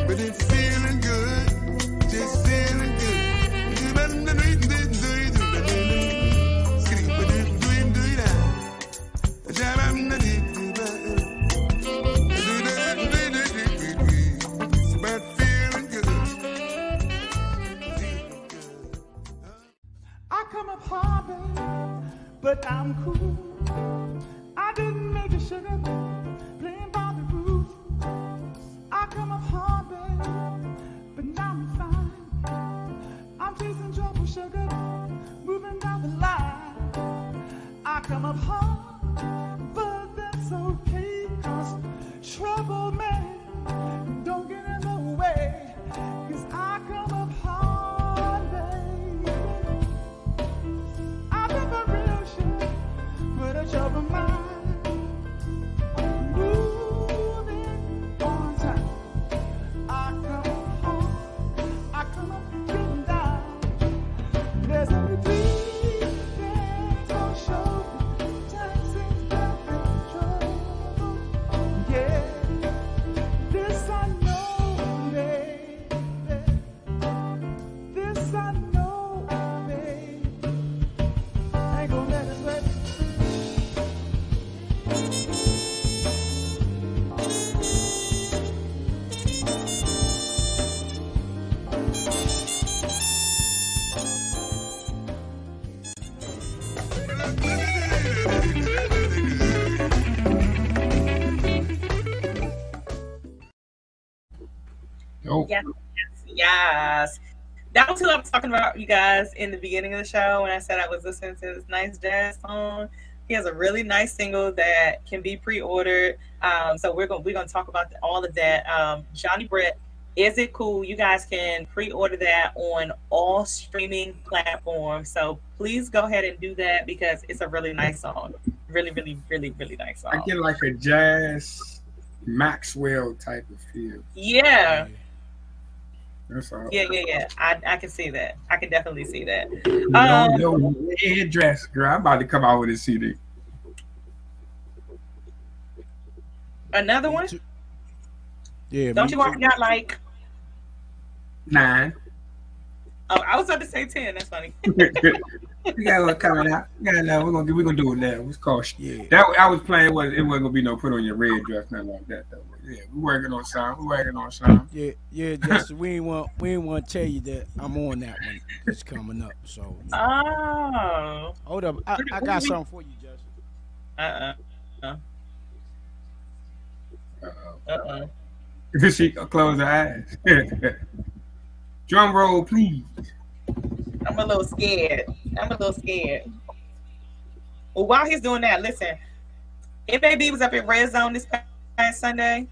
But it's feeling good. Just feeling good. I come up hard, babe, but I'm cool. I didn't make a sugar, babe, playing by the rules. I come up hard, babe, but now I'm fine. I'm chasing trouble, sugar, moving down the line. I come up hard, but that's okay, 'cause trouble, man, don't get in the way, 'cause I come up hard. Of a mind, moving on time. I come home, I come up and down. There's only three things on show. Time seems out of trouble. Yeah, this I know, baby. This I know. Yes, yes, yes, yes. That was who I was talking about, you guys, in the beginning of the show when I said I was listening to this nice jazz song. He has a really nice single that can be pre-ordered. So we're gonna talk about all of that. Johnny Britt, Is It Cool? You guys can pre-order that on all streaming platforms. So please go ahead and do that because it's a really nice song. Really, really, really, really nice song. I get like a jazz Maxwell type of feel. Yeah. That's all. Yeah, yeah, yeah. I can see that. I can definitely see that. No red dress, girl. I'm about to come out with a CD. Another one? Yeah. Don't you already got like 9? Oh, I was about to say 10. That's funny. We got one coming out. No, we're gonna do it now. It's caution. Yeah. That I was playing. It wasn't gonna be no put on your red dress, nothing like that. Though. Yeah, we're working on sound. Yeah, yeah. Justin, we ain't want to tell you that I'm on that one. It's coming up. So. Yeah. Oh. Hold up, I got something for you, Justin. She close her eyes. Drum roll, please. I'm a little scared. Well, while he's doing that, listen, FAB was up in Red Zone this past Sunday,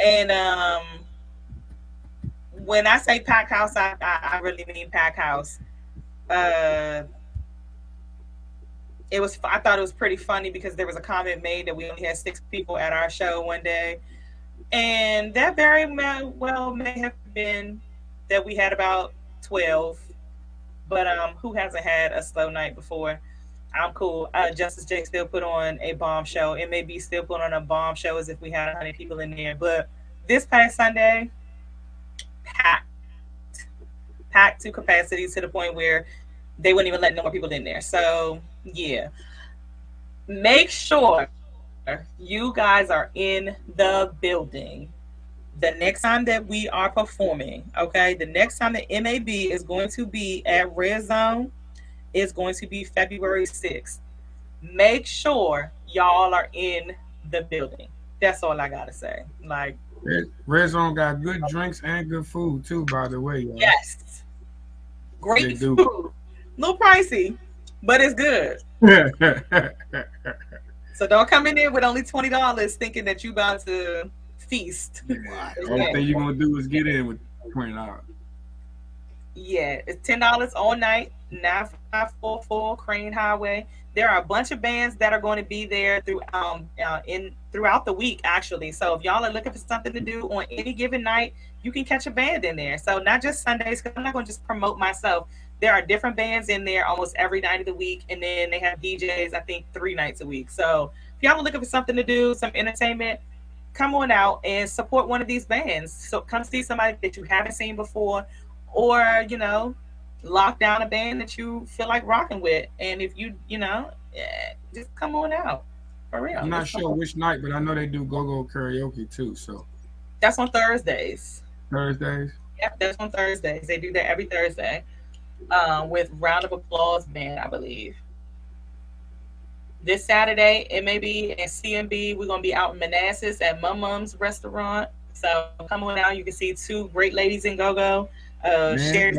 and when I say pack house, I really mean pack house. I thought it was pretty funny because there was a comment made that we only had 6 people at our show one day, and that very well may have been that we had about 12. But who hasn't had a slow night before? I'm cool. Justice J still put on a bomb show. It may be still put on a bomb show as if we had 100 people in there. But this past Sunday, packed to capacity to the point where they wouldn't even let no more people in there. So, yeah. Make sure you guys are in the building the next time that we are performing, okay? The next time that MAB is going to be at Red Zone is going to be February 6th. Make sure y'all are in the building. That's all I gotta say. Like, Red Zone got good drinks and good food too, by the way, y'all. Yes. Great food. A little pricey, but it's good. So don't come in there with only $20 thinking that you about to feast. Yeah. Only thing you're going to do is get in with $20. Yeah, it's $10 all night, 9544 Crane Highway. There are a bunch of bands that are going to be there throughout the week, actually. So if y'all are looking for something to do on any given night, you can catch a band in there. So not just Sundays, because I'm not going to just promote myself. There are different bands in there almost every night of the week, and then they have DJs, I think, 3 nights a week. So if y'all are looking for something to do, some entertainment, come on out and support one of these bands. So come see somebody that you haven't seen before, or, you know, lock down a band that you feel like rocking with. And if just come on out, for real. I'm not sure which night, but I know they do go-go karaoke too, so. That's on Thursdays. Thursdays? Yep, that's on Thursdays. They do that every Thursday with Round of Applause Band, I believe. This Saturday, MAB and CMB, we're going to be out in Manassas at Mum Mum's restaurant. So come on out. You can see 2 great ladies in Go-Go. Where is that?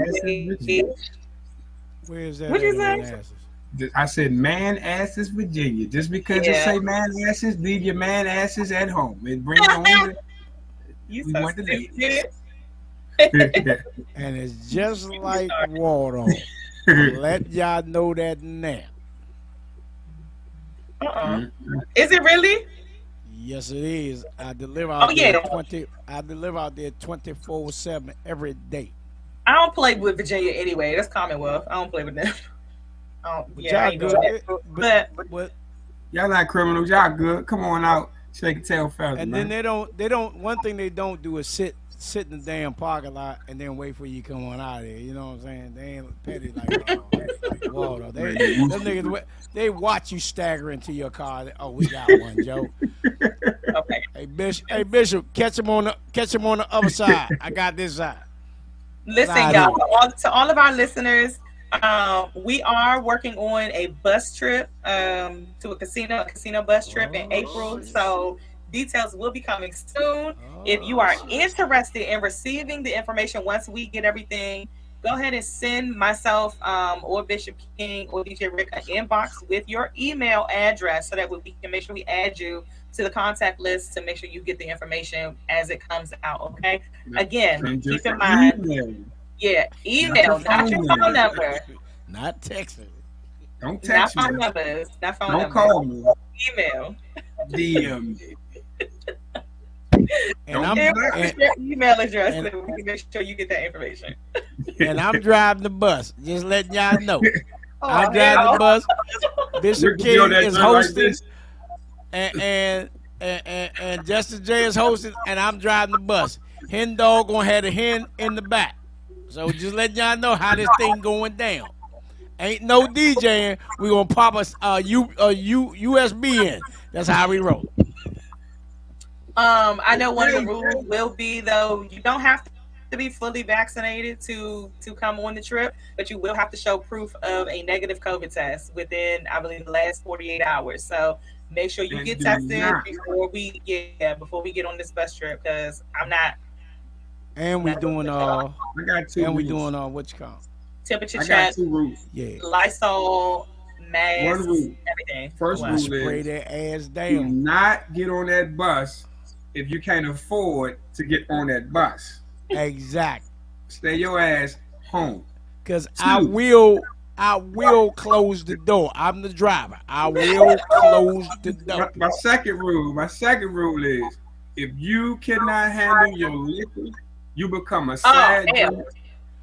What you say? I said Manasses, Virginia. Just because you say Manasses, leave your Manasses at home. It brings home. And it's just like water. Let y'all know that now. Is it really? Yes, it is. I deliver out there 24/7 every day. I don't play with Virginia anyway. That's Commonwealth. I don't play with them. But y'all not criminals. Y'all good. Come on out, shake a tail feather. And then they don't. One thing they don't do is sit in the damn parking lot and then wait for you to come on out of there. You know what I'm saying? They ain't petty like Waldo. They watch you staggering to your car. Oh, we got one, Joe. Okay. Hey Bishop, catch him on the other side. I got this side. Listen, y'all, to all of our listeners, we are working on a bus trip to a casino bus trip in April. So Details will be coming soon. If you are interested in receiving the information once we get everything, go ahead and send myself or Bishop King or DJ Rick an inbox with your email address so that we can make sure we add you to the contact list to make sure you get the information as it comes out, okay? Again, keep in mind, email, not your phone number. Not texting. Don't text me. Not phone numbers. Not phone numbers. Don't call me. Email. DM me. And I'm your email address and so we can make sure you get that information. And I'm driving the bus. Just letting y'all know. I'm driving the bus. Bishop King is hosting. And Justice J is hosting. And I'm driving the bus. Hen Dog gonna have a hen in the back. So just letting y'all know how this thing going down. Ain't no DJing. We gonna pop us USB in. That's how we roll. I know one of the rules will be, though, you don't have to be fully vaccinated to come on the trip, but you will have to show proof of a negative COVID test within, I believe, the last 48 hours. So make sure you get tested before we get on this bus trip, because I'm not. And we doing what you call temperature check, Lysol. Mask, one rule. Everything. First rule is that ass down. Do not get on that bus if you can't afford to get on that bus. Exactly. Stay your ass home. Because I will close the door. I'm the driver. I will close the door. My second rule is, if you cannot handle your liquor, you become a sad drunk,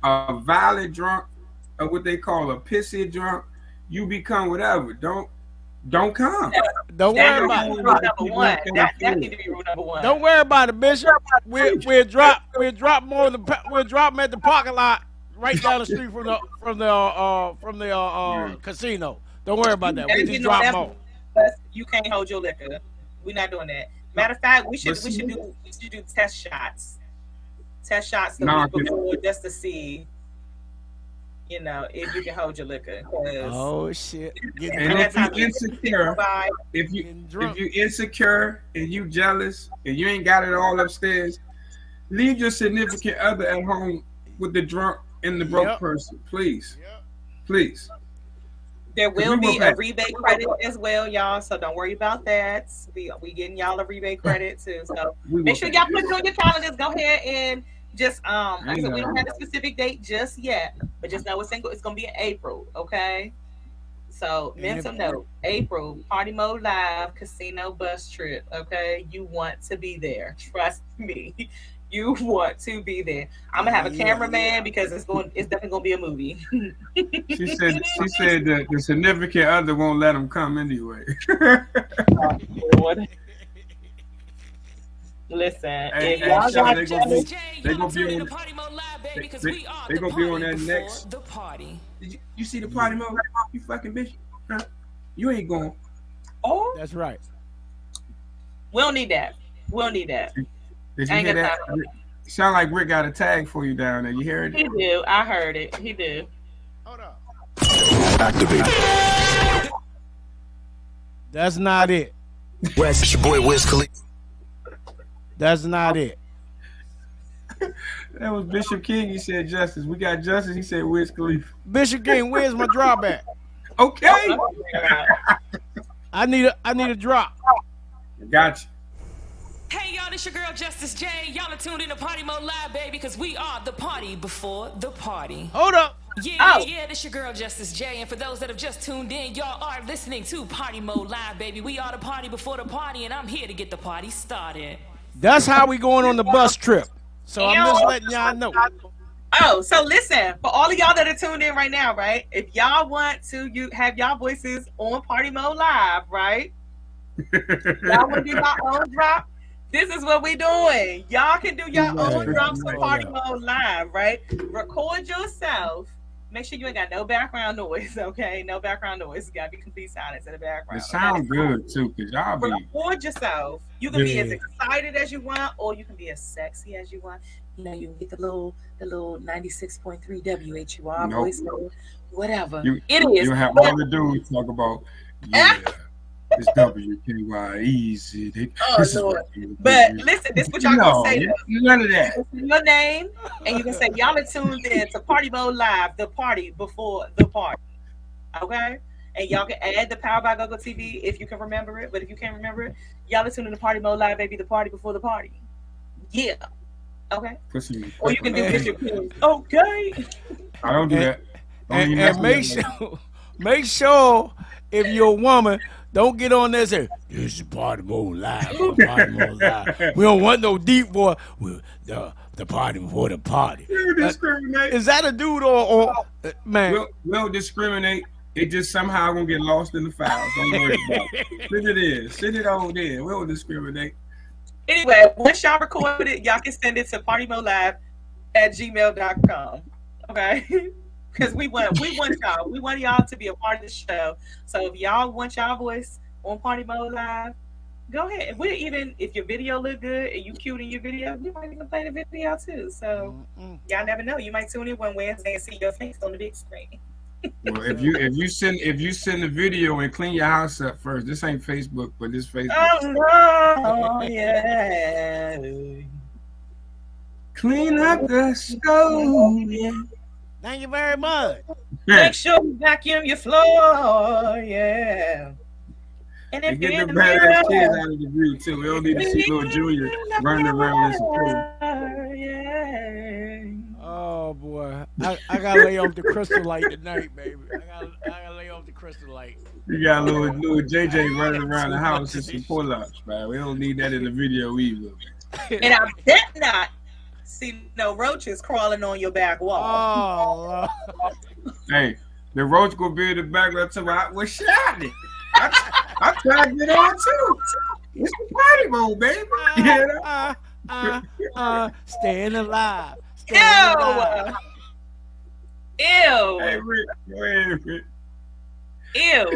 a violent drunk, or what they call a pissy drunk. You become whatever. Don't come. Don't worry about it. That need to be rule number one. Don't worry about it, Bishop. We'll drop them at the parking lot right down the street from the casino. Don't worry about that. We just drop them. You can't hold your liquor. We're not doing that. Matter of fact, we should do test shots. Test shots the week before just to see. You know, if you can hold your liquor. Oh shit! And if you insecure and you jealous and you ain't got it all upstairs, leave your significant other at home with the drunk and the broke person, please, please. There will be a rebate credit as well, y'all. So don't worry about that. We getting y'all a rebate credit too. So make sure y'all put it on your calendars. Go ahead and. Just like I said, we don't have a specific date just yet, but just know it's gonna be in April, okay? So mental note, April, Party Mode Live, casino bus trip, okay? You want to be there. Trust me. You want to be there. I'm gonna have a cameraman because it's definitely gonna be a movie. She said that the significant other won't let them come anyway. Listen, hey, y'all got they're gonna be on Party Mode Live, baby, because we are the party next. The party. Did you see the Party Mode Live? You fucking bitch. Huh? You ain't going. Oh, that's right. We'll need that. Did you hear that? Sound like Rick got a tag for you down there. You hear it? He do. I heard it. He do. Hold up. Activate. That's not it. West, it's your boy Wiz Khalifa. That's not it. That was Bishop King. He said Justice. We got Justice. He said Wiz Khalifa. Bishop King, where's my drawback? Okay. I need a drop. Gotcha. Hey y'all, this your girl Justice J. Y'all are tuned in to Party Mode Live, baby, because we are the party before the party. Hold up. Yeah, this your girl Justice J, and for those that have just tuned in, y'all are listening to Party Mode Live, baby. We are the party before the party, and I'm here to get the party started. That's how we going on the bus trip. So I'm just letting y'all know. Oh, so listen, for all of y'all that are tuned in right now, right? If y'all want to have y'all voices on Party Mode Live, right? Y'all want to do my own drop? This is what we doing. Y'all can do your own drops on Party Mode Live, right? Record yourself. Make sure you ain't got no background noise, okay? No background noise. You got to be complete silence in the background. It sounds good, too, because y'all be... Record yourself. You can be as excited as you want, or you can be as sexy as you want. You know, you get the little 96.3 WHUR voice, whatever. It is. You have all the dudes talk about, It's W-K-Y-E-Z. But listen, this is what y'all can say. None of that. You can say your name, and you can say y'all are tuned in to Party Mode Live, the party before the party. Okay? And y'all can add the Power by Go-Go TV if you can remember it. But if you can't remember it, y'all are tuned in to Party Mode Live, baby, the party before the party. Yeah. Okay? Or you can do Bishop King. Okay. I don't do that. And make sure if you're a woman, don't get on there and say, this is Party Mode Live. Party Mode Live. We don't want no deep boy. The party before the party. You discriminate. Is that a dude or man? We'll discriminate. It just somehow gonna get lost in the files. Don't worry about it. Send it in. Send it on there. We don't discriminate. Anyway, once y'all record it, y'all can send it to partymodelive@gmail.com. Okay? Because we want y'all. We want y'all to be a part of the show. So if y'all want y'all voice on Party Mode Live, go ahead. And we're even, if your video look good and you cute in your video, you might even play the video too. So y'all never know. You might tune in one Wednesday and see your face on the big screen. Well, if you send the video and clean your house up first, this ain't Facebook, but this Facebook. Oh, yeah. Clean up the stove. Yeah. Thank you very much. Make sure you vacuum your floor, yeah. And if you're in the badass kids out of the view too. We don't need to see little Junior running around in school. Yeah. Oh boy, I gotta lay off the crystal light tonight, baby. I gotta lay off the crystal light. You got little JJ running around the house in some pull-ups, man. We don't need that in the video either. And I bet not. See no roaches crawling on your back wall. Oh, hey, the roach gonna be in the back. That's about we're shouting. I tried to get on too. It's the party mode, baby. Staying alive. Staying alive. Ew. Hey, Rick. Ew.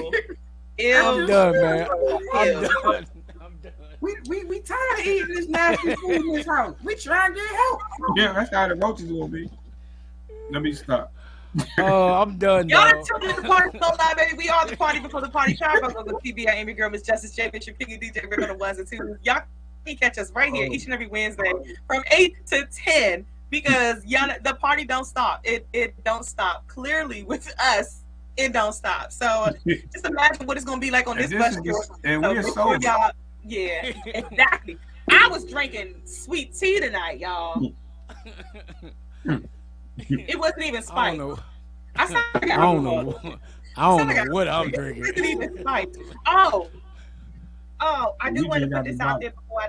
Ew. I'm done, man. I'm done. We tired of eating this nasty food in this house. We trying to get help. Yeah, that's how the roaches will be. Let me stop. Oh, I'm done. Y'all are tuned in to Party Mode Live, baby. We are the party before the party. Powered by Go-Go TV. I am your girl, Miss Justice J, Bishop King, and DJ Rick on the ones and twos. Y'all can catch us right here each and every Wednesday from 8 to 10 because y'all the party don't stop. It don't stop. Clearly with us. It don't stop. So just imagine what it's gonna be like on this bus. And we are so y'all. Yeah, exactly. I was drinking sweet tea tonight, y'all. It wasn't even spiked. I don't know what I'm drinking. It wasn't even spiked. Oh, I do want to put this out there before I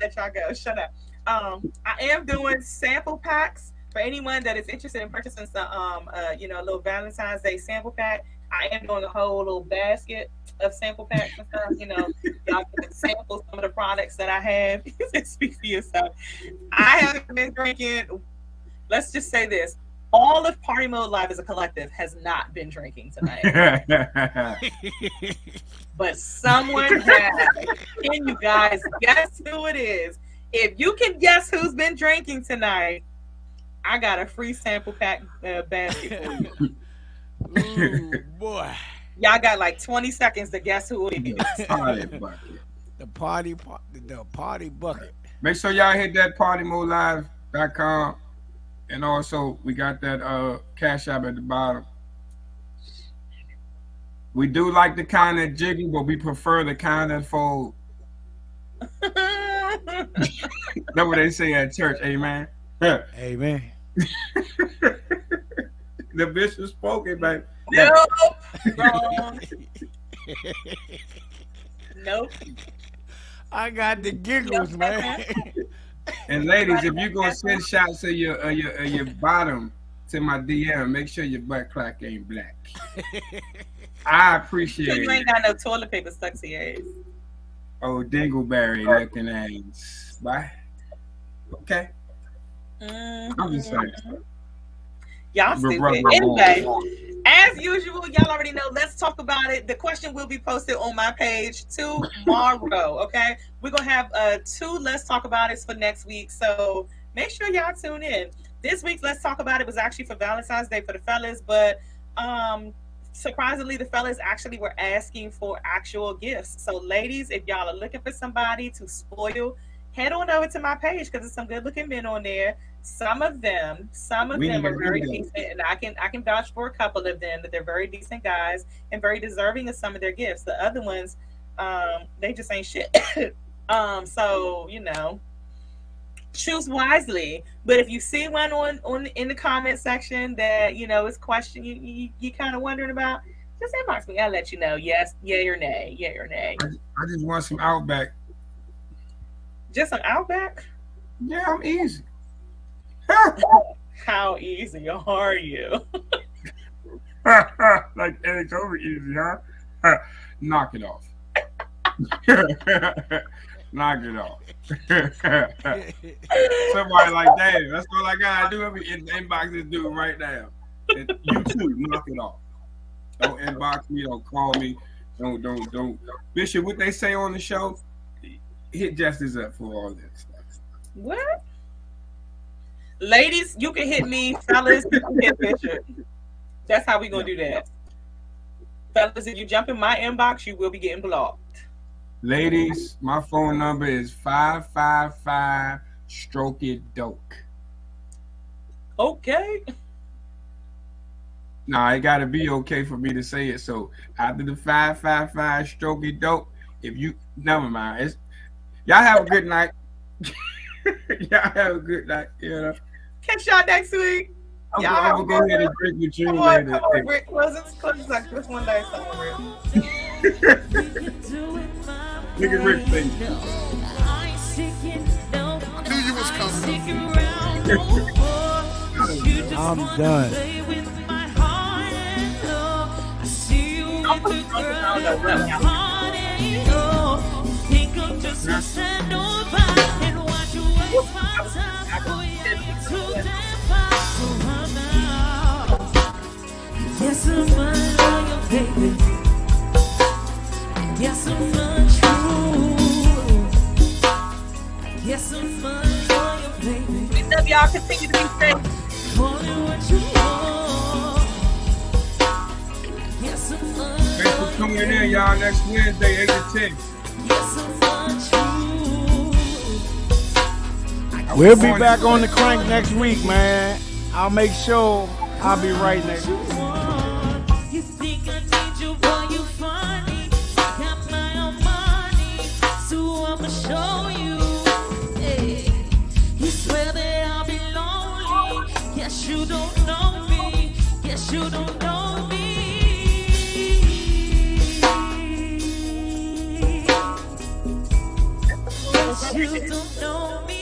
let y'all go. Shut up. I am doing sample packs for anyone that is interested in purchasing some, a little Valentine's Day sample pack. I am doing a whole little basket of sample packs and stuff, y'all can sample some of the products that I have. Speak for yourself. I haven't been drinking. Let's just say this. All of Party Mode Live as a collective has not been drinking tonight. But someone has. Can you guys guess who it is? If you can guess who's been drinking tonight, I got a free sample pack basket for you. Ooh, boy. Y'all got like 20 seconds to guess who it is. The party bucket. Make sure y'all hit that partymodelive.com. And also, we got that Cash App at the bottom. We do like the kind that jiggle, but we prefer the kind that fold. That's what they say at church. Amen. Amen. The bishop spoke it, baby. Nope. Nope. I got the giggles, man. And ladies, if you're gonna send shots at your bottom to my DM, make sure your butt crack ain't black. I appreciate it. You ain't got no toilet paper stuck to your ass. Oh, dingleberry looking ass. Bye. Okay. I'm just saying. Y'all stupid. Anyway, as usual, y'all already know. Let's talk about it. The question will be posted on my page tomorrow. Okay, we're gonna have two Let's Talk About It for next week. So make sure y'all tune in. This week's Let's Talk About It was actually for Valentine's Day for the fellas, but surprisingly, the fellas actually were asking for actual gifts. So ladies, if y'all are looking for somebody to spoil, head on over to my page, because there's some good looking men on there. Some of them are very decent, and I can vouch for a couple of them that they're very decent guys and very deserving of some of their gifts. The other ones, they just ain't shit. So, you know, choose wisely. But if you see one in the comment section that, you know, is question you kind of wondering about, just inbox me. I'll let you know. Yes, yay or nay, yay or nay. I just want some Outback. Just some Outback? Yeah, I'm easy. How easy are you? Like Eric's over easy, huh? Knock it off. Knock it off. Somebody like, damn, that's all I gotta do. Inbox this dude right now. And you too, knock it off. Don't inbox me, don't call me, don't. Bishop, what they say on the show, hit Justice up for all this stuff. What? Ladies, you can hit me. Fellas, you can hit Bishop. That's how we gonna do that. Fellas, if you jump in my inbox, you will be getting blocked. Ladies, my phone number is 555 stroke it doke. Okay. Nah, it gotta be okay for me to say it. So after the 555 stroke it doke, if you never mind. It's, y'all have a good night. Y'all have a good night. You know. Catch y'all next week. I'm gonna go ahead and drink with you. Come on, Rick. Close like this one night. Look at Rick thing. I knew you was coming. I'm done. Yes, I'm loyal, baby. Yes, I'm true. Yes, I'm loyal, baby. We love y'all. Continue to be safe. Call it what you want. Yes, I'm loyal. Thanks for coming in, y'all. Next Wednesday, 8 to 10. Yes, I'm true. We'll be back on the crank next week, man. I'll make sure I'll be right next week. You don't know me, yes, you don't know me. Yes, you don't know me.